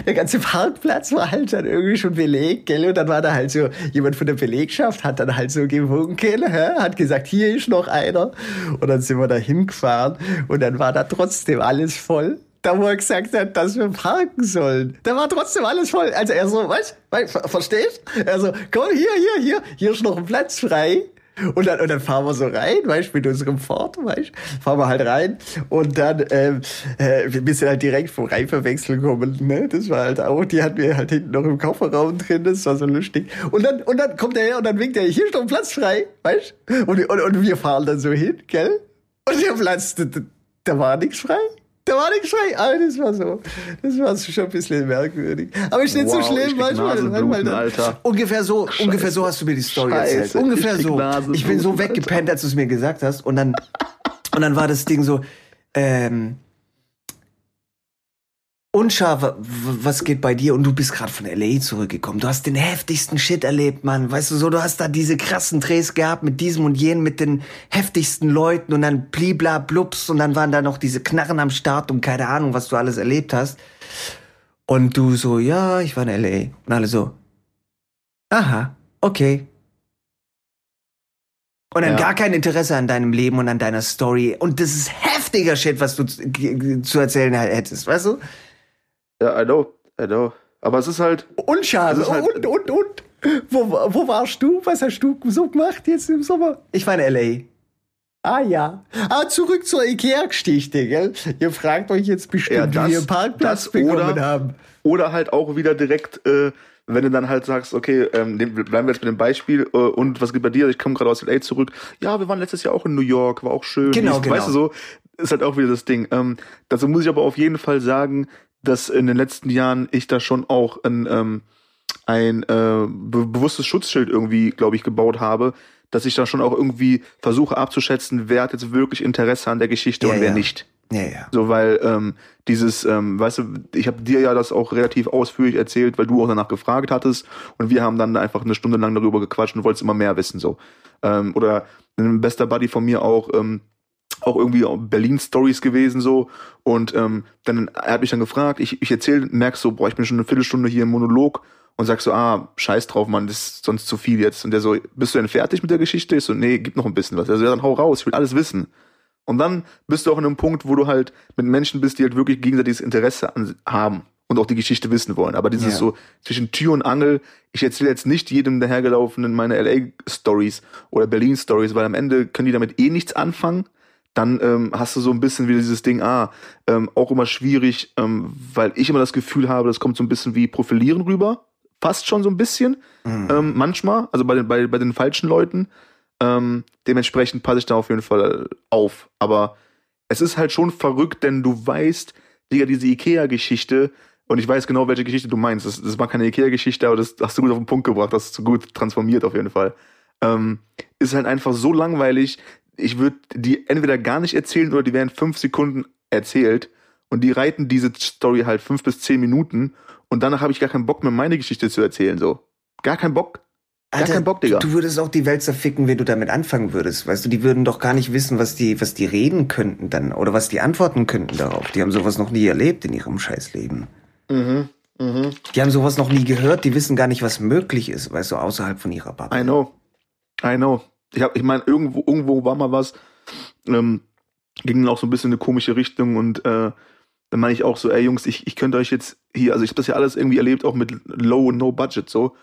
der ganze Parkplatz war halt dann irgendwie schon belegt, gell, und dann war da halt so, jemand von der Belegschaft hat dann halt so gewunken, hat gesagt, hier ist noch einer, und dann sind wir da hingefahren und dann war da trotzdem alles voll. Da, wo er gesagt hat, dass wir parken sollen. Da war trotzdem alles voll. Also er so, verstehst? Er so, komm, hier ist noch ein Platz frei. Und dann fahren wir so rein, mit unserem Ford, fahren wir halt rein und dann, wir sind halt direkt vom Reifenwechsel gekommen, ne, das war halt auch, die hatten wir halt hinten noch im Kofferraum drin, das war so lustig. Und dann kommt er her und dann winkt er, hier ist noch Platz frei, und wir fahren dann so hin, gell, und der Platz, da war nichts frei. Da war nichts frei. Aber das war schon ein bisschen merkwürdig. Aber ist nicht so schlimm. Manchmal, ungefähr so hast du mir die Story erzählt. Ungefähr so. Ich bin so weggepennt, als du es mir gesagt hast. Und dann war das Ding so, unscharf, was geht bei dir? Und du bist gerade von L.A. zurückgekommen. Du hast den heftigsten Shit erlebt, Mann. Weißt du so, du hast da diese krassen Drehs gehabt mit diesem und jenem, mit den heftigsten Leuten und dann blibla blups und dann waren da noch diese Knarren am Start und keine Ahnung, was du alles erlebt hast. Und du so, ja, ich war in L.A. Und alle so, aha, okay. Und dann gar kein Interesse an deinem Leben und an deiner Story. Und das ist heftiger Shit, was du zu erzählen hättest, weißt du? Ja, I know. Aber es ist halt... Unschade. Und. Wo warst du? Was hast du so gemacht jetzt im Sommer? Ich war in L.A. Ah ja. Ah, zurück zur Ikea-Geschichte, gell? Ihr fragt euch jetzt bestimmt, wie wir einen Parkplatz bekommen haben. Oder halt auch wieder direkt, wenn du dann halt sagst, okay, bleiben wir jetzt mit dem Beispiel und was geht bei dir? Ich komme gerade aus L.A. zurück. Ja, wir waren letztes Jahr auch in New York, war auch schön. Genau. Weißt du, so ist halt auch wieder das Ding. Dazu muss ich aber auf jeden Fall sagen, dass in den letzten Jahren ich da schon auch ein bewusstes Schutzschild irgendwie, glaube ich, gebaut habe, dass ich da schon auch irgendwie versuche abzuschätzen, wer hat jetzt wirklich Interesse an der Geschichte und wer nicht. Ja. So, weil weißt du, ich habe dir ja das auch relativ ausführlich erzählt, weil du auch danach gefragt hattest und wir haben dann einfach eine Stunde lang darüber gequatscht und wolltest immer mehr wissen, so. Oder ein bester Buddy von mir auch irgendwie Berlin-Stories gewesen, so. Und dann, er hat mich dann gefragt, ich erzähle, merkst so, boah, ich bin schon eine Viertelstunde hier im Monolog und sagst so, scheiß drauf, Mann, das ist sonst zu viel jetzt. Und der so, bist du denn fertig mit der Geschichte? Ich so, nee, gib noch ein bisschen was. Er so, ja, dann hau raus, ich will alles wissen. Und dann bist du auch in einem Punkt, wo du halt mit Menschen bist, die halt wirklich gegenseitiges Interesse haben und auch die Geschichte wissen wollen. Aber dieses so zwischen Tür und Angel, ich erzähle jetzt nicht jedem dahergelaufenen meine LA-Stories oder Berlin-Stories, weil am Ende können die damit eh nichts anfangen. Dann hast du so ein bisschen wieder dieses Ding, auch immer schwierig, weil ich immer das Gefühl habe, das kommt so ein bisschen wie Profilieren rüber, passt schon so ein bisschen, manchmal, also bei den falschen Leuten. Dementsprechend passe ich da auf jeden Fall auf. Aber es ist halt schon verrückt, denn du weißt, Digga, diese Ikea-Geschichte, und ich weiß genau, welche Geschichte du meinst. Das war keine Ikea-Geschichte, aber das hast du gut auf den Punkt gebracht, das hast du gut transformiert auf jeden Fall. Ist halt einfach so langweilig, ich würde die entweder gar nicht erzählen oder die werden 5 Sekunden erzählt und die reiten diese Story halt 5 bis 10 Minuten und danach habe ich gar keinen Bock mehr, meine Geschichte zu erzählen, so. Gar keinen Bock. Alter, gar keinen Bock, Digga. Du würdest auch die Welt zerficken, wenn du damit anfangen würdest, weißt du, die würden doch gar nicht wissen, was die reden könnten dann oder was die antworten könnten darauf. Die haben sowas noch nie erlebt in ihrem Scheißleben. Mhm. Die haben sowas noch nie gehört, die wissen gar nicht, was möglich ist, weißt du, außerhalb von ihrer Bubble. I know. Ich meine, irgendwo war mal was, ging dann auch so ein bisschen in eine komische Richtung und dann meine ich auch so, ey Jungs, ich könnte euch jetzt hier, also ich habe das ja alles irgendwie erlebt, auch mit Low und No Budget, so.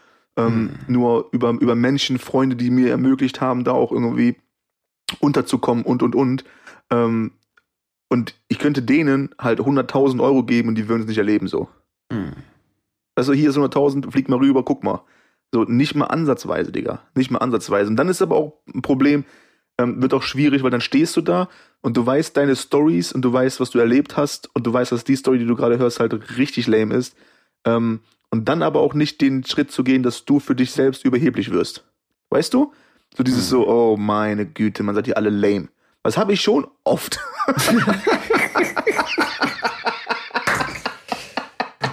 Nur über Menschen, Freunde, die mir ermöglicht haben, da auch irgendwie unterzukommen und. Und ich könnte denen halt 100.000 Euro geben und die würden es nicht erleben, so. Also hier ist 100.000, flieg mal rüber, guck mal. So, nicht mal ansatzweise, Digga. Nicht mal ansatzweise. Und dann ist aber auch ein Problem, wird auch schwierig, weil dann stehst du da und du weißt deine Stories und du weißt, was du erlebt hast und du weißt, dass die Story, die du gerade hörst, halt richtig lame ist. Und dann aber auch nicht den Schritt zu gehen, dass du für dich selbst überheblich wirst. Weißt du? So dieses so, oh meine Güte, man seid ihr alle lame. Das habe ich schon oft.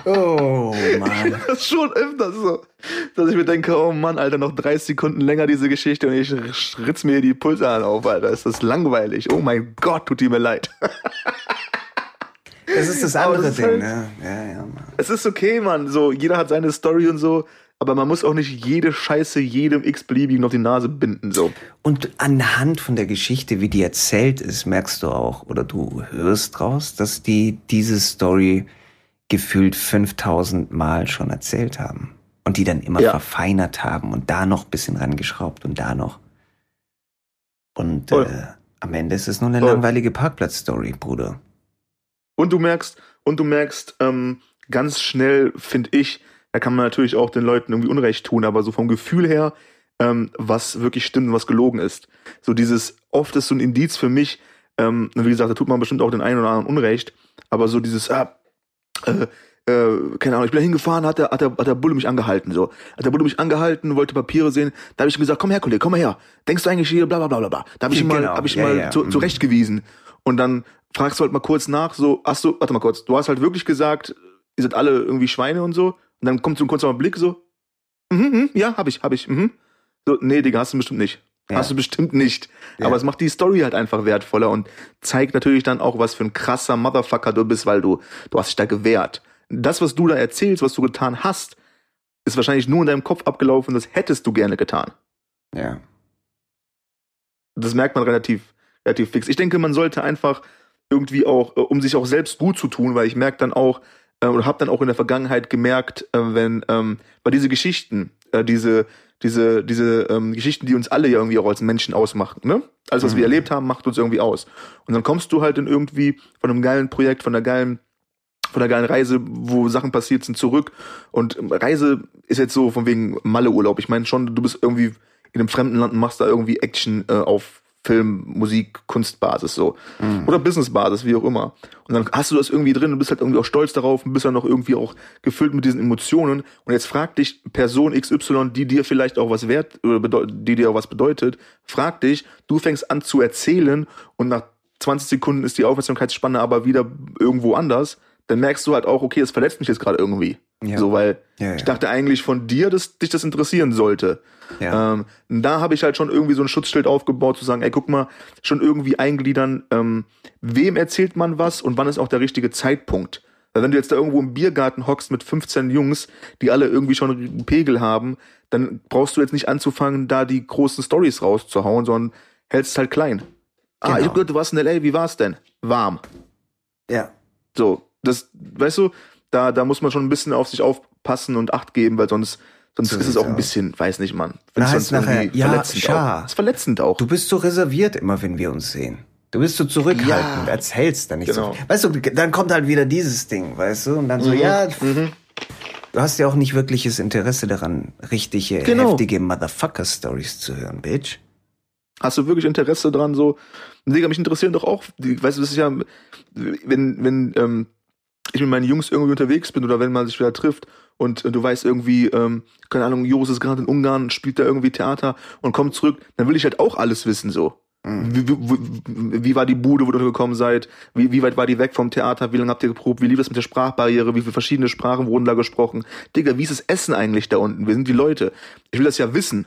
Oh, Mann. Das ist schon öfter so, dass ich mir denke, oh Mann, Alter, noch 30 Sekunden länger diese Geschichte und ich ritz mir die Pulsadern auf, Alter. Ist das langweilig. Oh mein Gott, tut die mir leid. Das ist das andere Ding, halt, ne? Ja, Mann. Es ist okay, Mann. So, jeder hat seine Story und so, aber man muss auch nicht jede Scheiße jedem x-beliebigen auf die Nase binden, so. Und anhand von der Geschichte, wie die erzählt ist, merkst du auch, oder du hörst draus, dass die diese Story gefühlt 5000 Mal schon erzählt haben. Und die dann immer verfeinert haben und da noch ein bisschen rangeschraubt und da noch. Und am Ende ist es nur eine langweilige Parkplatz-Story, Bruder. Und du merkst ganz schnell, finde ich, da kann man natürlich auch den Leuten irgendwie Unrecht tun, aber so vom Gefühl her, was wirklich stimmt und was gelogen ist. So dieses, oft ist so ein Indiz für mich, Wie gesagt, da tut man bestimmt auch den einen oder anderen Unrecht, aber so dieses, keine Ahnung, ich bin da hingefahren, hat der Bulle mich angehalten, so. Hat der Bulle mich angehalten, wollte Papiere sehen, da habe ich ihm gesagt, komm her, Kollege, komm mal her, denkst du eigentlich hier, bla, bla, bla, bla, bla. Da habe ich ihn mal zurechtgewiesen. Und dann fragst du halt mal kurz nach, so, achso, warte mal kurz, du hast halt wirklich gesagt, ihr seid alle irgendwie Schweine und so, und dann kommt so ein kurzer Blick, so, ja, hab ich, So, nee, Digga, hast du bestimmt nicht. Ja. Hast du bestimmt nicht. Ja. Aber es macht die Story halt einfach wertvoller und zeigt natürlich dann auch, was für ein krasser Motherfucker du bist, weil du hast dich da gewehrt. Das, was du da erzählst, was du getan hast, ist wahrscheinlich nur in deinem Kopf abgelaufen, das hättest du gerne getan. Ja. Das merkt man relativ fix. Ich denke, man sollte einfach irgendwie auch, um sich auch selbst gut zu tun, weil ich merke dann auch, oder habe dann auch in der Vergangenheit gemerkt, weil diese Geschichten, diese Geschichten, die uns alle ja irgendwie auch als Menschen ausmachen, ne? Alles, was wir erlebt haben, macht uns irgendwie aus. Und dann kommst du halt in irgendwie von einem geilen Projekt, von einer geilen Reise, wo Sachen passiert sind, zurück. Und Reise ist jetzt so von wegen Malle-Urlaub. Ich meine schon, du bist irgendwie in einem fremden Land und machst da irgendwie Action auf Film, Musik, Kunstbasis so. Oder Businessbasis, wie auch immer. Und dann hast du das irgendwie drin und bist halt irgendwie auch stolz darauf und bist dann noch irgendwie auch gefüllt mit diesen Emotionen. Und jetzt fragt dich Person XY, die dir vielleicht auch was wert, oder die dir auch was bedeutet, fragt dich, du fängst an zu erzählen und nach 20 Sekunden ist die Aufmerksamkeitsspanne aber wieder irgendwo anders. Dann merkst du halt auch, okay, das verletzt mich jetzt gerade irgendwie. Ja. So, weil ich dachte eigentlich von dir, dass dich das interessieren sollte. Ja. Da habe ich halt schon irgendwie so ein Schutzschild aufgebaut, zu sagen, ey, guck mal, schon irgendwie eingliedern, wem erzählt man was und wann ist auch der richtige Zeitpunkt. Weil wenn du jetzt da irgendwo im Biergarten hockst mit 15 Jungs, die alle irgendwie schon einen Pegel haben, dann brauchst du jetzt nicht anzufangen, da die großen Storys rauszuhauen, sondern hältst es halt klein. Genau. Ah, ich hab gehört, du warst in L.A., wie war's denn? Warm. Ja. So. Das, weißt du, da muss man schon ein bisschen auf sich aufpassen und Acht geben, weil sonst so ist es auch ein bisschen, weiß nicht, Mann. Das heißt nachher, ja, schade. Das ist verletzend auch. Du bist so reserviert immer, wenn wir uns sehen. Du bist so zurückhaltend, erzählst dann nicht so. Weißt du, dann kommt halt wieder dieses Ding, weißt du, und dann so, du hast ja auch nicht wirkliches Interesse daran, richtige, heftige Motherfucker-Stories zu hören, Bitch. Hast du wirklich Interesse daran, so, Digga, mich interessieren doch auch, weißt du, das ist ja, wenn ich mit meinen Jungs irgendwie unterwegs bin oder wenn man sich wieder trifft und du weißt irgendwie, keine Ahnung, Jos ist gerade in Ungarn, spielt da irgendwie Theater und kommt zurück, dann will ich halt auch alles wissen so. Wie war die Bude, wo du gekommen seid? Wie weit war die weg vom Theater? Wie lange habt ihr geprobt? Wie lief das mit der Sprachbarriere? Wie viele verschiedene Sprachen wurden da gesprochen? Digga, wie ist das Essen eigentlich da unten? Wie sind die Leute? Ich will das ja wissen.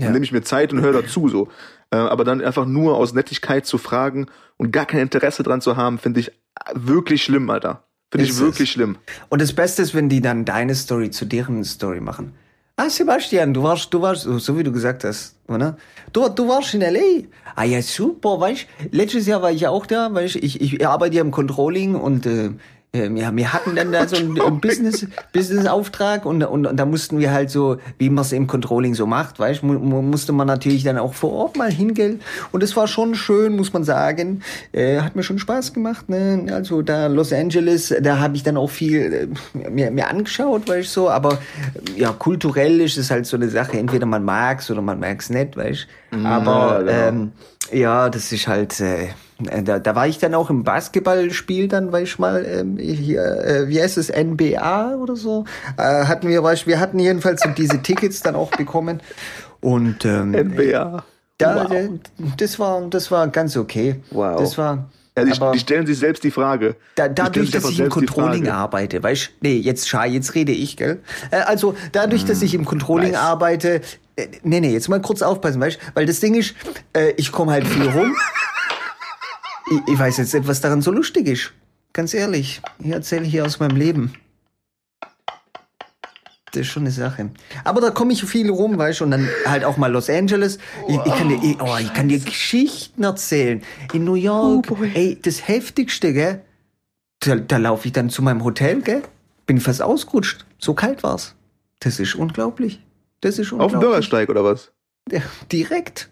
Ja. Dann nehme ich mir Zeit und höre dazu so. Aber dann einfach nur aus Nettigkeit zu fragen und gar kein Interesse dran zu haben, finde ich wirklich schlimm, Alter. Finde ich wirklich schlimm. Und das Beste ist, wenn die dann deine Story zu deren Story machen. Ah, Sebastian, du warst, so wie du gesagt hast, oder? Du warst in L.A. Ah ja, super, weißt du, letztes Jahr war ich ja auch da, weißt du, ich arbeite ja im Controlling und ja, wir hatten dann da so einen Business-Auftrag und da mussten wir halt so, wie man es im Controlling so macht, weißt, musste man natürlich dann auch vor Ort mal hingehen. Und es war schon schön, muss man sagen. Hat mir schon Spaß gemacht, ne? Also da Los Angeles, da habe ich dann auch viel mir angeschaut, weißt so. Aber ja, kulturell ist es halt so eine Sache, entweder man mag's oder man mag's nicht, weißt. Aber ja, das ist halt... Da war ich dann auch im Basketballspiel dann, weil ich mal hier, wie heißt es, NBA oder so, hatten wir jedenfalls so diese Tickets dann auch bekommen und NBA. Das war ganz okay. Wow. Das war. Ja, die stellen sich selbst die Frage. Dadurch, dass ich im Controlling arbeite, weißt du, nee, jetzt rede ich, gell? Also dadurch, dass ich im Controlling arbeite, nee, jetzt mal kurz aufpassen, weißt du, weil das Ding ist, ich komme halt viel rum. Ich weiß jetzt nicht, was daran so lustig ist. Ganz ehrlich, ich erzähle hier aus meinem Leben. Das ist schon eine Sache. Aber da komme ich viel rum, weißt du, und dann halt auch mal Los Angeles. Ich kann dir Geschichten erzählen. In New York, das Heftigste, gell? Da laufe ich dann zu meinem Hotel, gell? Bin fast ausgerutscht. So kalt war's. Das ist unglaublich. Auf dem Bürgersteig oder was? Ja, direkt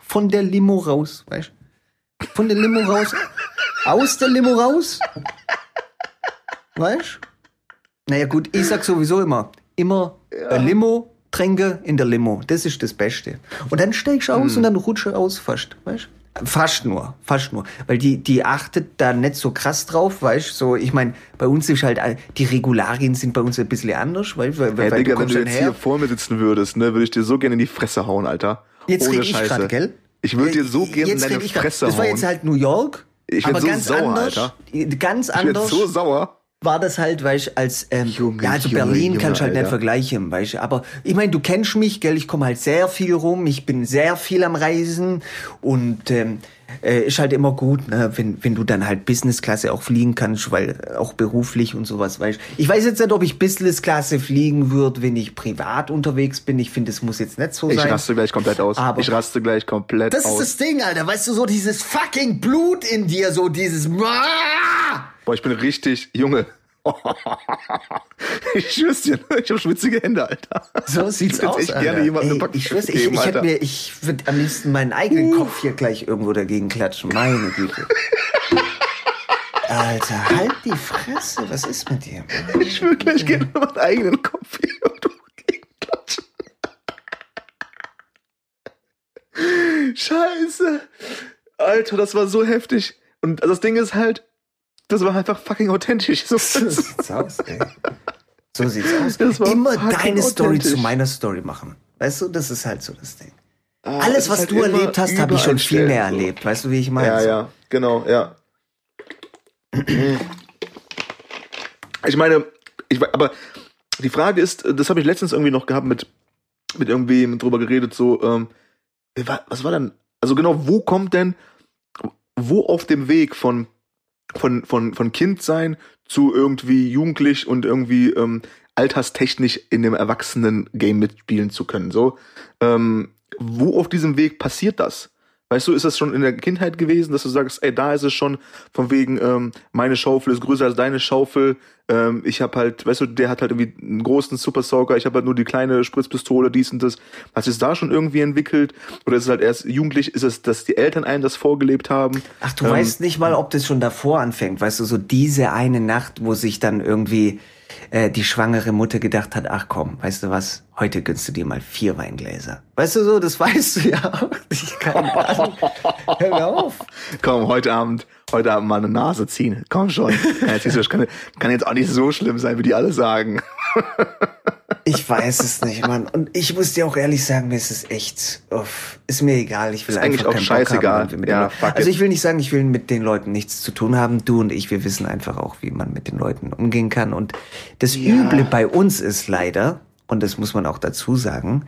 von der Limo raus, weißt du? Von der Limo raus. Aus der Limo raus. Weißt du? Naja gut, ich sag sowieso immer Limo, Tränke in der Limo. Das ist das Beste. Und dann steigst du aus und dann rutschst du aus fast. Weißt Fast nur. Weil die achtet da nicht so krass drauf, weißt du? So, ich meine, bei uns ist halt, die Regularien sind bei uns ein bisschen anders, weil Digga, du wenn du jetzt her. Hier vor mir sitzen würdest, ne, würde ich dir so gerne in die Fresse hauen, Alter. Jetzt rede ich gerade, gell? Ich würde dir so gerne in deine Fresse hauen. Das war jetzt halt New York, ich aber so ganz sauer, anders. Alter. Ganz anders. Ich bin so sauer. War das halt, weißt du, als, Berlin kannst du halt nicht vergleichen, weißt du, aber ich meine, du kennst mich, gell, ich komme halt sehr viel rum, ich bin sehr viel am Reisen und ist halt immer gut, ne, wenn du dann halt Business-Klasse auch fliegen kannst, weil auch beruflich und sowas, weißt du. Ich weiß jetzt nicht, ob ich Business-Klasse fliegen würde, wenn ich privat unterwegs bin, ich finde, es muss jetzt nicht so sein. Ich raste gleich komplett aus. Das ist das Ding, Alter, weißt du, so dieses fucking Blut in dir, so dieses... Boah, ich bin richtig Junge. Ich schwör's dir, ich hab schwitzige Hände, Alter. So sieht's aus. Ich würde echt gerne jemanden eine Packung geben, Alter. Ich würde am liebsten meinen eigenen Kopf hier gleich irgendwo dagegen klatschen. Meine Güte. Alter, halt die Fresse. Was ist mit dir? Mann? Ich würde gleich gerne meinen eigenen Kopf hier irgendwo dagegen klatschen. Scheiße. Alter, das war so heftig. Und das Ding ist halt, das war einfach fucking authentisch. So sieht's aus, ey. Das war immer deine Story zu meiner Story machen. Weißt du, das ist halt so das Ding. Alles, was halt du erlebt hast, habe ich schon viel mehr erlebt. Weißt du, wie ich meine? Ja, genau, ja. Ich meine, aber die Frage ist, das habe ich letztens irgendwie noch gehabt, mit irgendwie drüber geredet, so, was war denn, also genau, wo auf dem Weg von Kind sein zu irgendwie jugendlich und irgendwie alterstechnisch in dem Erwachsenen-Game mitspielen zu können. So, wo auf diesem Weg passiert das? Weißt du, ist das schon in der Kindheit gewesen, dass du sagst, ey, da ist es schon von wegen, meine Schaufel ist größer als deine Schaufel, ich hab halt, weißt du, der hat halt irgendwie einen großen Super Soaker, ich hab halt nur die kleine Spritzpistole, dies und das. Hast du es da schon irgendwie entwickelt? Oder ist es halt erst jugendlich, ist es, dass die Eltern einem das vorgelebt haben? Ach, du weißt nicht mal, ob das schon davor anfängt, weißt du, so diese eine Nacht, wo sich dann irgendwie die schwangere Mutter gedacht hat, ach komm, weißt du was, heute gönnst du dir mal 4 Weingläser. Weißt du so, das weißt du ja. Ich kann hör mir auf. Komm, heute Abend mal eine Nase ziehen. Komm schon. Kann jetzt auch nicht so schlimm sein, wie die alle sagen. Ich weiß es nicht, Mann. Und ich muss dir auch ehrlich sagen, mir ist es echt, ist mir egal. Ich will ist einfach eigentlich auch scheißegal. Ja, also ich will nicht sagen, ich will mit den Leuten nichts zu tun haben. Du und ich, wir wissen einfach auch, wie man mit den Leuten umgehen kann. Und das Üble bei uns ist leider, und das muss man auch dazu sagen,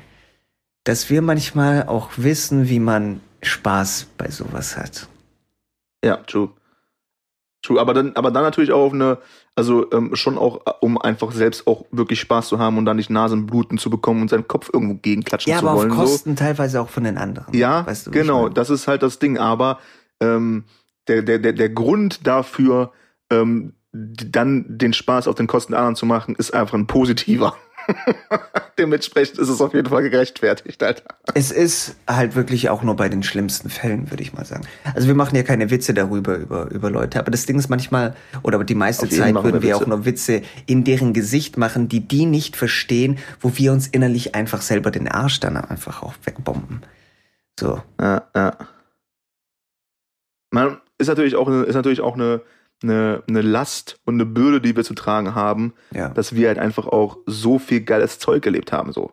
dass wir manchmal auch wissen, wie man Spaß bei sowas hat. Ja, true. Aber dann natürlich auch auf eine, also schon auch, um einfach selbst auch wirklich Spaß zu haben und dann nicht Nasenbluten zu bekommen und seinen Kopf irgendwo gegenklatschen zu wollen. Ja, aber auf Kosten teilweise auch von den anderen. Ja, weißt du, genau, das ist halt das Ding. Aber der Grund dafür, dann den Spaß auf den Kosten der anderen zu machen, ist einfach ein positiver. Dementsprechend ist es auf jeden Fall gerechtfertigt, Alter. Es ist halt wirklich auch nur bei den schlimmsten Fällen, würde ich mal sagen. Also wir machen ja keine Witze darüber, über Leute. Aber das Ding ist manchmal, oder die meiste Zeit würden wir auch nur Witze in deren Gesicht machen, die nicht verstehen, wo wir uns innerlich einfach selber den Arsch dann einfach auch wegbomben. So. Ja. Man, ist natürlich auch eine Last und eine Bürde, die wir zu tragen haben, dass wir halt einfach auch so viel geiles Zeug erlebt haben, so.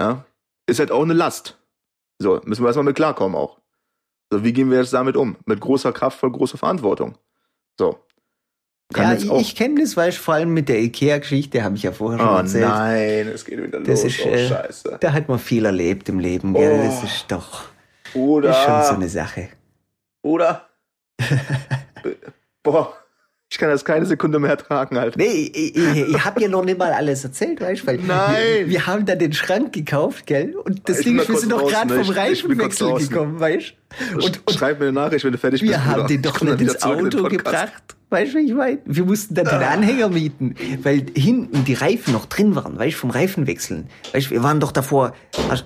Ja? Ist halt auch eine Last. So, müssen wir erstmal mit klarkommen auch. So, wie gehen wir jetzt damit um? Mit großer Kraft, voll großer Verantwortung. So. Ich kenne das, weil ich vor allem mit der Ikea-Geschichte, habe ich ja vorher schon erzählt. Oh nein, es geht wieder los. Ist, scheiße. Da hat man viel erlebt im Leben, gell? Das ist doch... Oder... Ist schon so eine Sache. Oder... Boah, ich kann das keine Sekunde mehr ertragen, Alter. Nee, ich hab ja noch nicht mal alles erzählt, weißt du? Weil wir haben da den Schrank gekauft, gell? Und deswegen wir sind doch gerade vom Reifenwechsel gekommen, weißt du? Und schreib mir eine Nachricht, wenn du fertig bist. Wir haben den doch nicht ins Auto gebracht, weißt du, wie ich meine? Wir mussten dann den Anhänger mieten, weil hinten die Reifen noch drin waren, weißt du, vom Reifenwechseln. Weißt du, wir waren doch davor,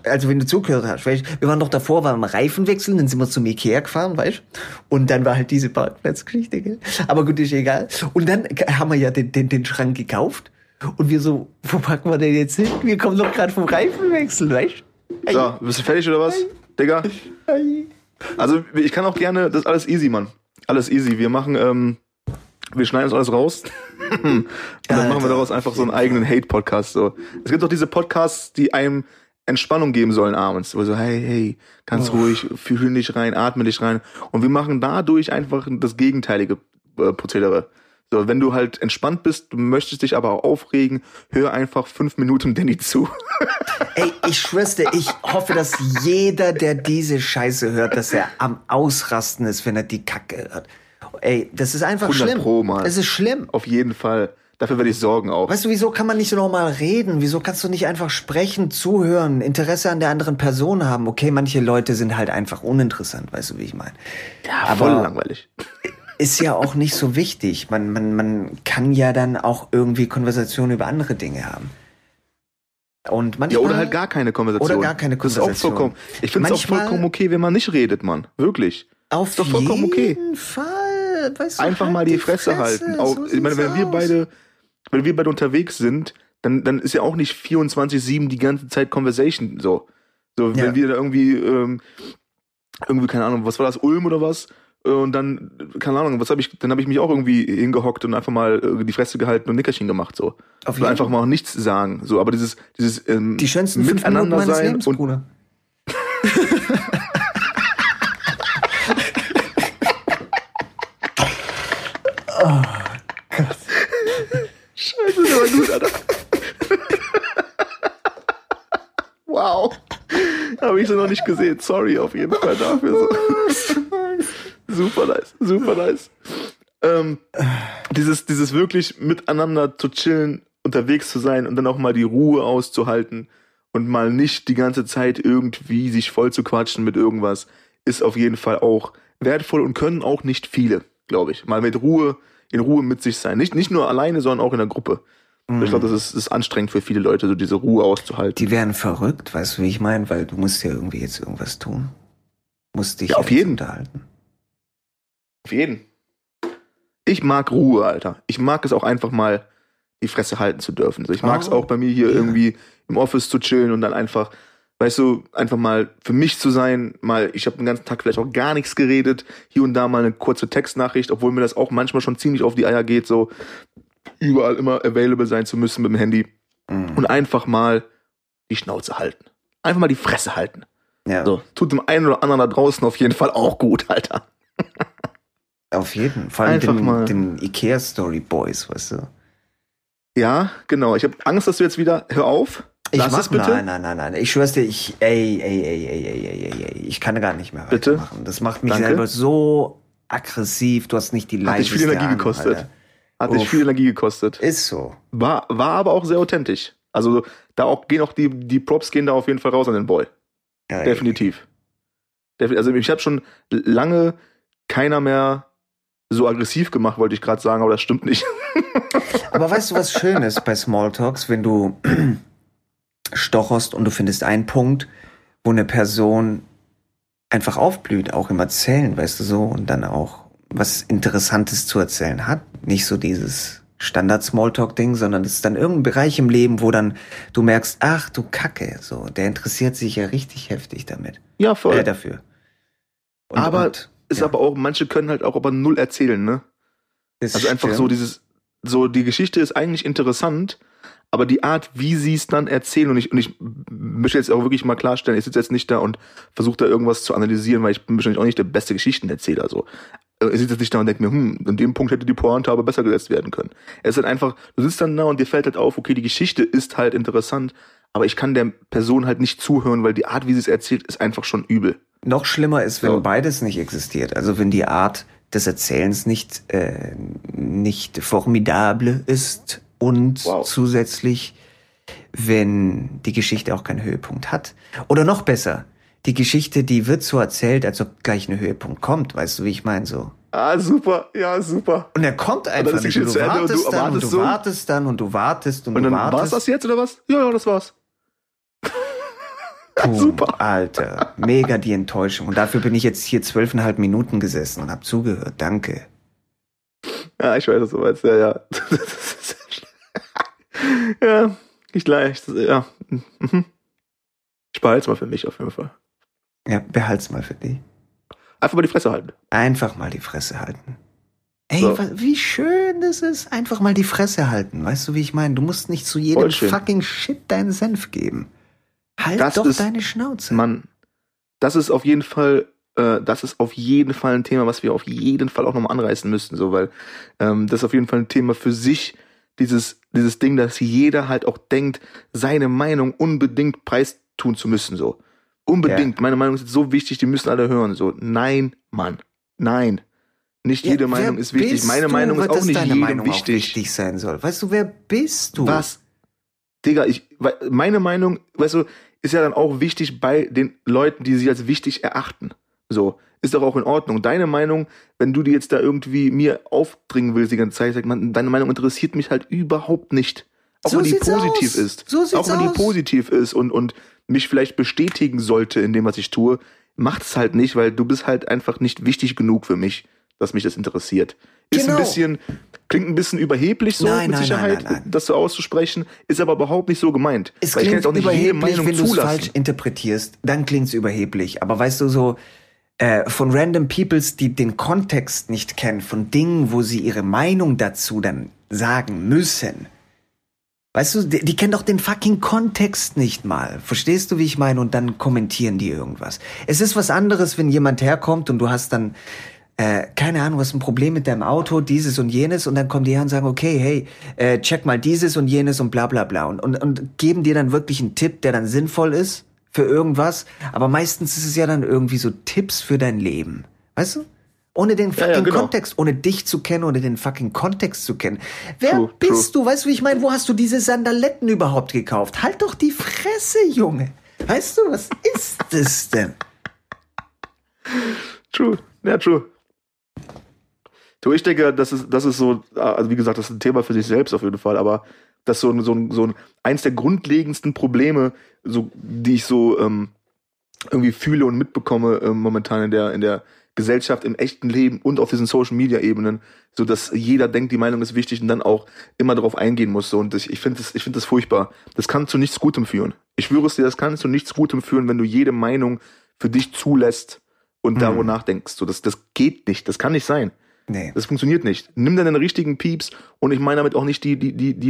also wenn du zugehört hast, weißt du, waren wir Reifenwechseln, dann sind wir zum Ikea gefahren, weißt du? Und dann war halt diese Parkplatzgeschichte, gell? Aber gut, ist egal. Und dann haben wir ja den Schrank gekauft und wir so, wo packen wir den jetzt hin? Wir kommen doch gerade vom Reifenwechseln, weißt du? So, bist du fertig oder was, Digga? Also ich kann auch gerne, das ist alles easy, Mann. Alles easy. Wir machen, wir schneiden das alles raus und dann machen wir daraus einfach so einen eigenen Hate-Podcast. So. Es gibt doch diese Podcasts, die einem Entspannung geben sollen abends. Also hey, ganz ruhig, fühl dich rein, atme dich rein. Und wir machen dadurch einfach das gegenteilige Prozedere. So, wenn du halt entspannt bist, du möchtest dich aber auch aufregen, hör einfach 5 Minuten Danny zu. Ey, ich schwör's dir, ich hoffe, dass jeder, der diese Scheiße hört, dass er am Ausrasten ist, wenn er die Kacke hört. Ey, das ist einfach 100 schlimm. Pro, Mann. Es ist schlimm. Auf jeden Fall. Dafür werde ich sorgen auch. Weißt du, wieso kann man nicht so normal reden? Wieso kannst du nicht einfach sprechen, zuhören, Interesse an der anderen Person haben? Okay, manche Leute sind halt einfach uninteressant, weißt du, wie ich meine? Ja, aber voll langweilig. Ist ja auch nicht so wichtig. Man kann ja dann auch irgendwie Konversationen über andere Dinge haben. Und manchmal, ja, oder halt gar keine Konversation. Oder gar keine Konversation. Das ist auch vollkommen, ich finde es auch vollkommen okay, wenn man nicht redet, Mann. Wirklich. Auf ist doch vollkommen jeden okay. Fall. Weißt du, einfach halt mal die Fresse halten. Auch, so ich meine, wenn wir beide unterwegs sind, dann ist ja auch nicht 24/7 die ganze Zeit Conversation so. So, wenn wir da irgendwie, keine Ahnung, was war das, Ulm oder was? Und dann, keine Ahnung, dann habe ich mich auch irgendwie hingehockt und einfach mal die Fresse gehalten und Nickerchen gemacht, so. Auf einfach mal auch nichts sagen, so. Aber dieses die schönsten Miteinander 5 Minuten meines Lebens, und Bruder. Oh Gott. Scheiße, das war gut, Alter. Wow. Habe ich so noch nicht gesehen. Sorry auf jeden Fall dafür. So. Super nice. Dieses wirklich miteinander zu chillen, unterwegs zu sein und dann auch mal die Ruhe auszuhalten und mal nicht die ganze Zeit irgendwie sich voll zu quatschen mit irgendwas, ist auf jeden Fall auch wertvoll und können auch nicht viele, glaube ich. Mal in Ruhe mit sich sein. Nicht nur alleine, sondern auch in der Gruppe. Mhm. Ich glaube, das ist anstrengend für viele Leute, so diese Ruhe auszuhalten. Die werden verrückt, weißt du, wie ich meine? Weil du musst ja irgendwie jetzt irgendwas tun. Musst dich ja auf jeden unterhalten. Auf jeden. Ich mag Ruhe, Alter. Ich mag es auch einfach mal, die Fresse halten zu dürfen. Also ich mag es auch bei mir hier irgendwie im Office zu chillen und dann einfach, weißt du, einfach mal für mich zu sein. Mal, ich habe den ganzen Tag vielleicht auch gar nichts geredet. Hier und da mal eine kurze Textnachricht, obwohl mir das auch manchmal schon ziemlich auf die Eier geht, so überall immer available sein zu müssen mit dem Handy. Mhm. Und einfach mal die Schnauze halten. Einfach mal die Fresse halten. Ja. So, tut dem einen oder anderen da draußen auf jeden Fall auch gut, Alter. Auf jeden Fall den Ikea-Story-Boys, weißt du? Ja, genau. Ich habe Angst, dass du jetzt wieder, hör auf. Nein. Ich schwör's dir, ich kann gar nicht mehr weitermachen. Das macht mich selber so aggressiv. Du hast nicht die leiseste Ahnung. Hat dich viel Energie gekostet. Ist so. War aber auch sehr authentisch. Also die Props gehen da auf jeden Fall raus an den Boy. Ja, definitiv. Also ich habe schon lange keiner mehr so aggressiv gemacht, wollte ich gerade sagen, aber das stimmt nicht. Aber weißt du, was schön ist bei Smalltalks, wenn du stocherst und du findest einen Punkt, wo eine Person einfach aufblüht, auch im Erzählen, weißt du, so, und dann auch was Interessantes zu erzählen hat. Nicht so dieses Standard-Smalltalk-Ding, sondern es ist dann irgendein Bereich im Leben, wo dann du merkst, ach du Kacke, so, der interessiert sich ja richtig heftig damit. Ja, voll. Dafür. Aber auch, manche können halt auch aber null erzählen, ne? Das also einfach stimmt. So die Geschichte ist eigentlich interessant, aber die Art, wie sie es dann erzählen, und ich möchte jetzt auch wirklich mal klarstellen, ich sitze jetzt nicht da und versuche da irgendwas zu analysieren, weil ich bin wahrscheinlich auch nicht der beste Geschichtenerzähler, so. Ich sitze jetzt nicht da und denke mir, an dem Punkt hätte die Pointe aber besser gesetzt werden können. Es ist halt einfach, du sitzt dann da und dir fällt halt auf, okay, die Geschichte ist halt interessant, aber ich kann der Person halt nicht zuhören, weil die Art, wie sie es erzählt, ist einfach schon übel. Noch schlimmer ist, wenn beides nicht existiert. Also wenn die Art des Erzählens nicht formidable ist und zusätzlich, wenn die Geschichte auch keinen Höhepunkt hat. Oder noch besser, die Geschichte, die wird so erzählt, als ob gleich ein Höhepunkt kommt. Weißt du, wie ich meine? So. Ah, super. Ja, super. Und er kommt einfach nicht. Du wartest dann und wartest. War's das jetzt oder was? Ja, das war's. Boom, super. Alter, mega die Enttäuschung. Und dafür bin ich jetzt hier 12,5 Minuten gesessen und habe zugehört. Danke. Ja, ich weiß, was du meinst. Ja. Ja, ich gleich. Ja. Ich behalte es mal für mich auf jeden Fall. Ja, behalte es mal für dich. Einfach mal die Fresse halten. Einfach mal die Fresse halten. Ey, so. Wie schön das ist. Einfach mal die Fresse halten. Weißt du, wie ich meine? Du musst nicht zu jedem fucking Shit deinen Senf geben. Halt das doch ist, deine Schnauze. Mann, das ist auf jeden Fall ein Thema, was wir auf jeden Fall auch nochmal anreißen müssten. So, weil das ist auf jeden Fall ein Thema für sich. Dieses Ding, dass jeder halt auch denkt, seine Meinung unbedingt preistun zu müssen. So. Unbedingt. Ja. Meine Meinung ist so wichtig, die müssen alle hören. So. Nein, Mann. Nein. Nicht jede Meinung ist wichtig. Meine Meinung ist auch nicht jedem wichtig sein soll. Weißt du, wer bist du? Was? Digga, meine Meinung, weißt du, ist ja dann auch wichtig bei den Leuten, die sich als wichtig erachten. So, ist doch auch in Ordnung. Deine Meinung, wenn du die jetzt da irgendwie mir aufdringen willst die ganze Zeit, sagt man, deine Meinung interessiert mich halt überhaupt nicht. Auch wenn die positiv ist. Auch wenn die positiv ist und mich vielleicht bestätigen sollte in dem, was ich tue, macht es halt nicht, weil du bist halt einfach nicht wichtig genug für mich, dass mich das interessiert. Ist genau. Klingt ein bisschen überheblich so, nein, mit Sicherheit. Das so auszusprechen, ist aber überhaupt nicht so gemeint. Es weil klingt ich kann jetzt auch nicht überheblich, jede Meinung wenn du es falsch interpretierst, dann klingt's überheblich. Aber weißt du, so von random Peoples, die den Kontext nicht kennen, von Dingen, wo sie ihre Meinung dazu dann sagen müssen. Weißt du, die kennen doch den fucking Kontext nicht mal. Verstehst du, wie ich meine? Und dann kommentieren die irgendwas. Es ist was anderes, wenn jemand herkommt und du hast dann keine Ahnung, was ein Problem mit deinem Auto, dieses und jenes, und dann kommen die her und sagen, okay, hey, check mal dieses und jenes und bla bla bla und geben dir dann wirklich einen Tipp, der dann sinnvoll ist für irgendwas, aber meistens ist es ja dann irgendwie so Tipps für dein Leben, weißt du? Ohne den fucking Kontext, ohne dich zu kennen, ohne den fucking Kontext zu kennen. Wer bist du? Weißt du, wie ich meine? Wo hast du diese Sandaletten überhaupt gekauft? Halt doch die Fresse, Junge! Weißt du, was ist das denn? True. So, ich denke, das ist so, also wie gesagt, das ist ein Thema für sich selbst auf jeden Fall, aber das ist so ein eins der grundlegendsten Probleme, so, die ich so irgendwie fühle und mitbekomme momentan in der Gesellschaft, im echten Leben und auf diesen Social-Media-Ebenen, so dass jeder denkt, die Meinung ist wichtig und dann auch immer darauf eingehen muss. So. Und ich finde das furchtbar. Das kann zu nichts Gutem führen. Ich schwöre es dir, das kann zu nichts Gutem führen, wenn du jede Meinung für dich zulässt und darüber nachdenkst. So, das geht nicht, das kann nicht sein. Nee. Das funktioniert nicht. Nimm dann deine richtigen Pieps und ich meine damit auch nicht die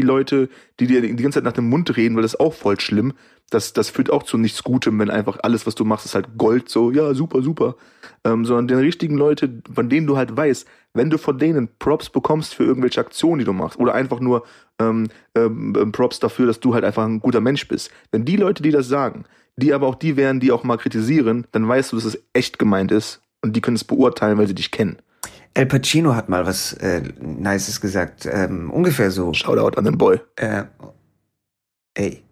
Leute, die dir die ganze Zeit nach dem Mund reden, weil das ist auch voll schlimm. Das führt auch zu nichts Gutem, wenn einfach alles, was du machst, ist halt Gold, so, ja, super, super. Sondern den richtigen Leute, von denen du halt weißt, wenn du von denen Props bekommst für irgendwelche Aktionen, die du machst, oder einfach nur Props dafür, dass du halt einfach ein guter Mensch bist. Wenn die Leute, die das sagen, die aber auch die wären, die auch mal kritisieren, dann weißt du, dass es echt gemeint ist und die können es beurteilen, weil sie dich kennen. Al Pacino hat mal was Nices gesagt, ungefähr so. Shoutout an den Boy. Ey.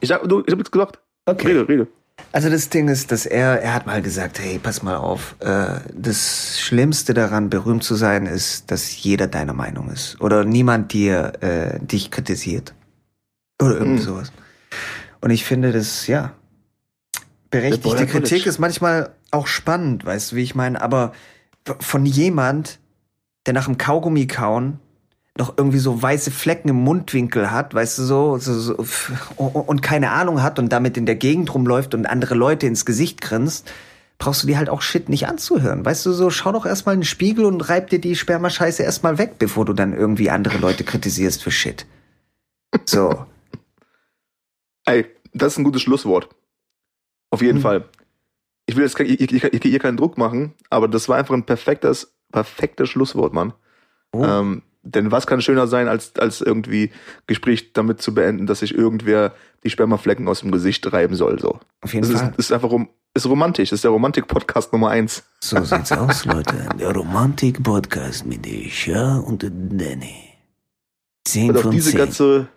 Ich hab nichts gesagt. Okay. Rede. Also das Ding ist, dass er hat mal gesagt, hey, pass mal auf, das Schlimmste daran, berühmt zu sein, ist, dass jeder deiner Meinung ist. Oder niemand dich kritisiert. Oder irgend sowas. Und ich finde das, ja, berechtigte Kritik ist manchmal auch spannend, weißt du, wie ich meine, aber von jemand, der nach dem Kaugummi kauen noch irgendwie so weiße Flecken im Mundwinkel hat, weißt du, so und keine Ahnung hat und damit in der Gegend rumläuft und andere Leute ins Gesicht grinst, brauchst du dir halt auch Shit nicht anzuhören. Weißt du, so schau doch erstmal in den Spiegel und reib dir die Spermascheiße erstmal weg, bevor du dann irgendwie andere Leute kritisierst für Shit. So. Ey, das ist ein gutes Schlusswort. Auf jeden Fall. Ich will jetzt hier keinen Druck machen, aber das war einfach ein perfektes Schlusswort, Mann. Oh. Denn was kann schöner sein, als irgendwie Gespräch damit zu beenden, dass sich irgendwer die Spermaflecken aus dem Gesicht reiben soll. So. Auf jeden Fall. Das ist einfach ist romantisch. Das ist der Romantik-Podcast Nummer 1. So sieht's aus, Leute. Der Romantik-Podcast mit Isha und Danny. 10 und von 10.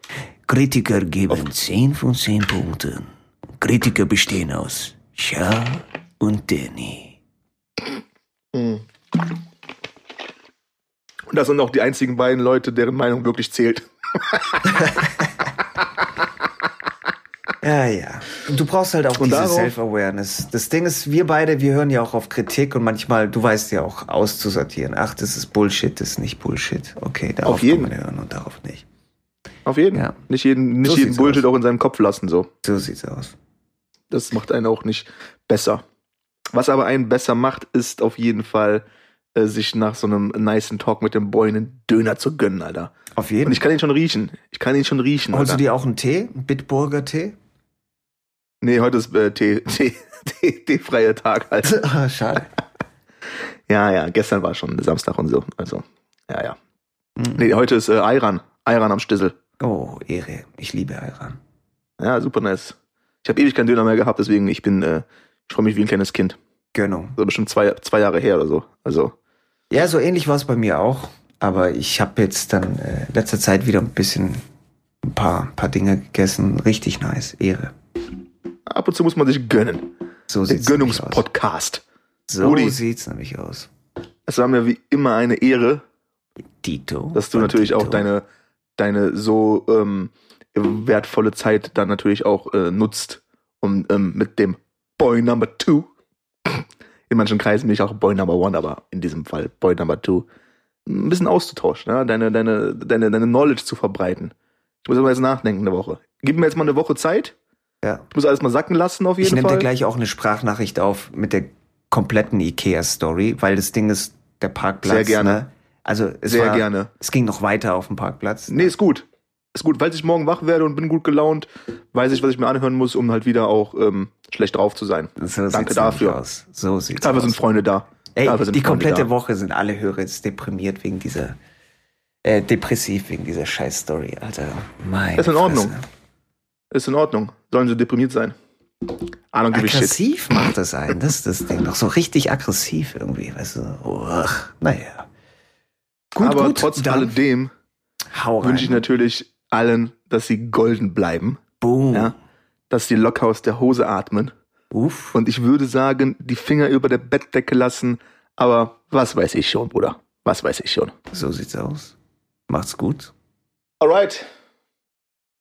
Kritiker geben 10 von 10 Punkten. Kritiker bestehen aus Isha und Danny. Und das sind auch die einzigen beiden Leute, deren Meinung wirklich zählt. Ja. Du brauchst halt auch diese Self-Awareness. Das Ding ist, wir beide, wir hören ja auch auf Kritik und manchmal, du weißt ja auch, auszusortieren. Ach, das ist Bullshit, das ist nicht Bullshit. Okay, darauf kann man hören und darauf nicht. Auf jeden. Ja. Nicht jeden Bullshit auch in seinem Kopf lassen. So sieht's aus. Das macht einen auch nicht besser. Was aber einen besser macht, ist auf jeden Fall, sich nach so einem nicen Talk mit dem Boy einen Döner zu gönnen, Alter. Auf jeden Fall. Und ich kann ihn schon riechen. Holst du dir auch einen Tee? Einen Bitburger-Tee? Nee, heute ist Teefreier Tag, Alter. Ah, schade. Ja, gestern war schon Samstag und so. Also, ja. Mhm. Nee, heute ist Ayran. Ayran am Stissel. Oh, Ehre. Ich liebe Ayran. Ja, super nice. Ich habe ewig keinen Döner mehr gehabt, deswegen ich freue mich wie ein kleines Kind. Genau. Das ist bestimmt zwei Jahre her oder so. Also. Ja, so ähnlich war es bei mir auch. Aber ich habe jetzt dann in letzter Zeit wieder ein paar Dinge gegessen. Richtig nice. Ehre. Ab und zu muss man sich gönnen. So sieht's aus. Der Gönnungspodcast. So sieht's nämlich aus. Es war mir wie immer eine Ehre, Dito, dass du natürlich auch deine so wertvolle Zeit dann natürlich auch nutzt, um mit dem Boy Number 2, in manchen Kreisen bin ich auch Boy Number 1, aber in diesem Fall Boy Number 2, ein bisschen auszutauschen, ne? Deine Knowledge zu verbreiten. Ich muss aber jetzt nachdenken eine Woche. Gib mir jetzt mal eine Woche Zeit. Ja. Ich muss alles mal sacken lassen auf jeden Fall. Ich nehme dir gleich auch eine Sprachnachricht auf mit der kompletten IKEA-Story, weil das Ding ist, der Parkplatz. Sehr gerne. Ne? Also es ging noch weiter auf dem Parkplatz. Nee, ist gut. Ist gut, weil ich morgen wach werde und bin gut gelaunt, weiß ich, was ich mir anhören muss, um halt wieder auch schlecht drauf zu sein. So danke dafür. Aus. So sieht's aus. Sind Freunde da. Ey, die komplette Woche sind alle Hörer jetzt deprimiert wegen dieser, depressiv wegen dieser Scheiß-Story, Alter. Meine Fresse. Ist in Ordnung. Sollen sie deprimiert sein. Ahnung, aggressiv Shit. Macht das einen, das ist das Ding. Doch so richtig aggressiv irgendwie, weißt du. Uch, naja. Aber gut, trotz alledem wünsche ich natürlich allen, dass sie golden bleiben. Boom. Ja, dass sie locker aus der Hose atmen. Uff. Und ich würde sagen, die Finger über der Bettdecke lassen. Aber was weiß ich schon, Bruder. Was weiß ich schon. So sieht's aus. Macht's gut. Alright.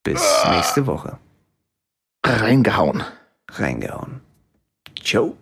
Bis nächste Woche. Reingehauen. Ciao.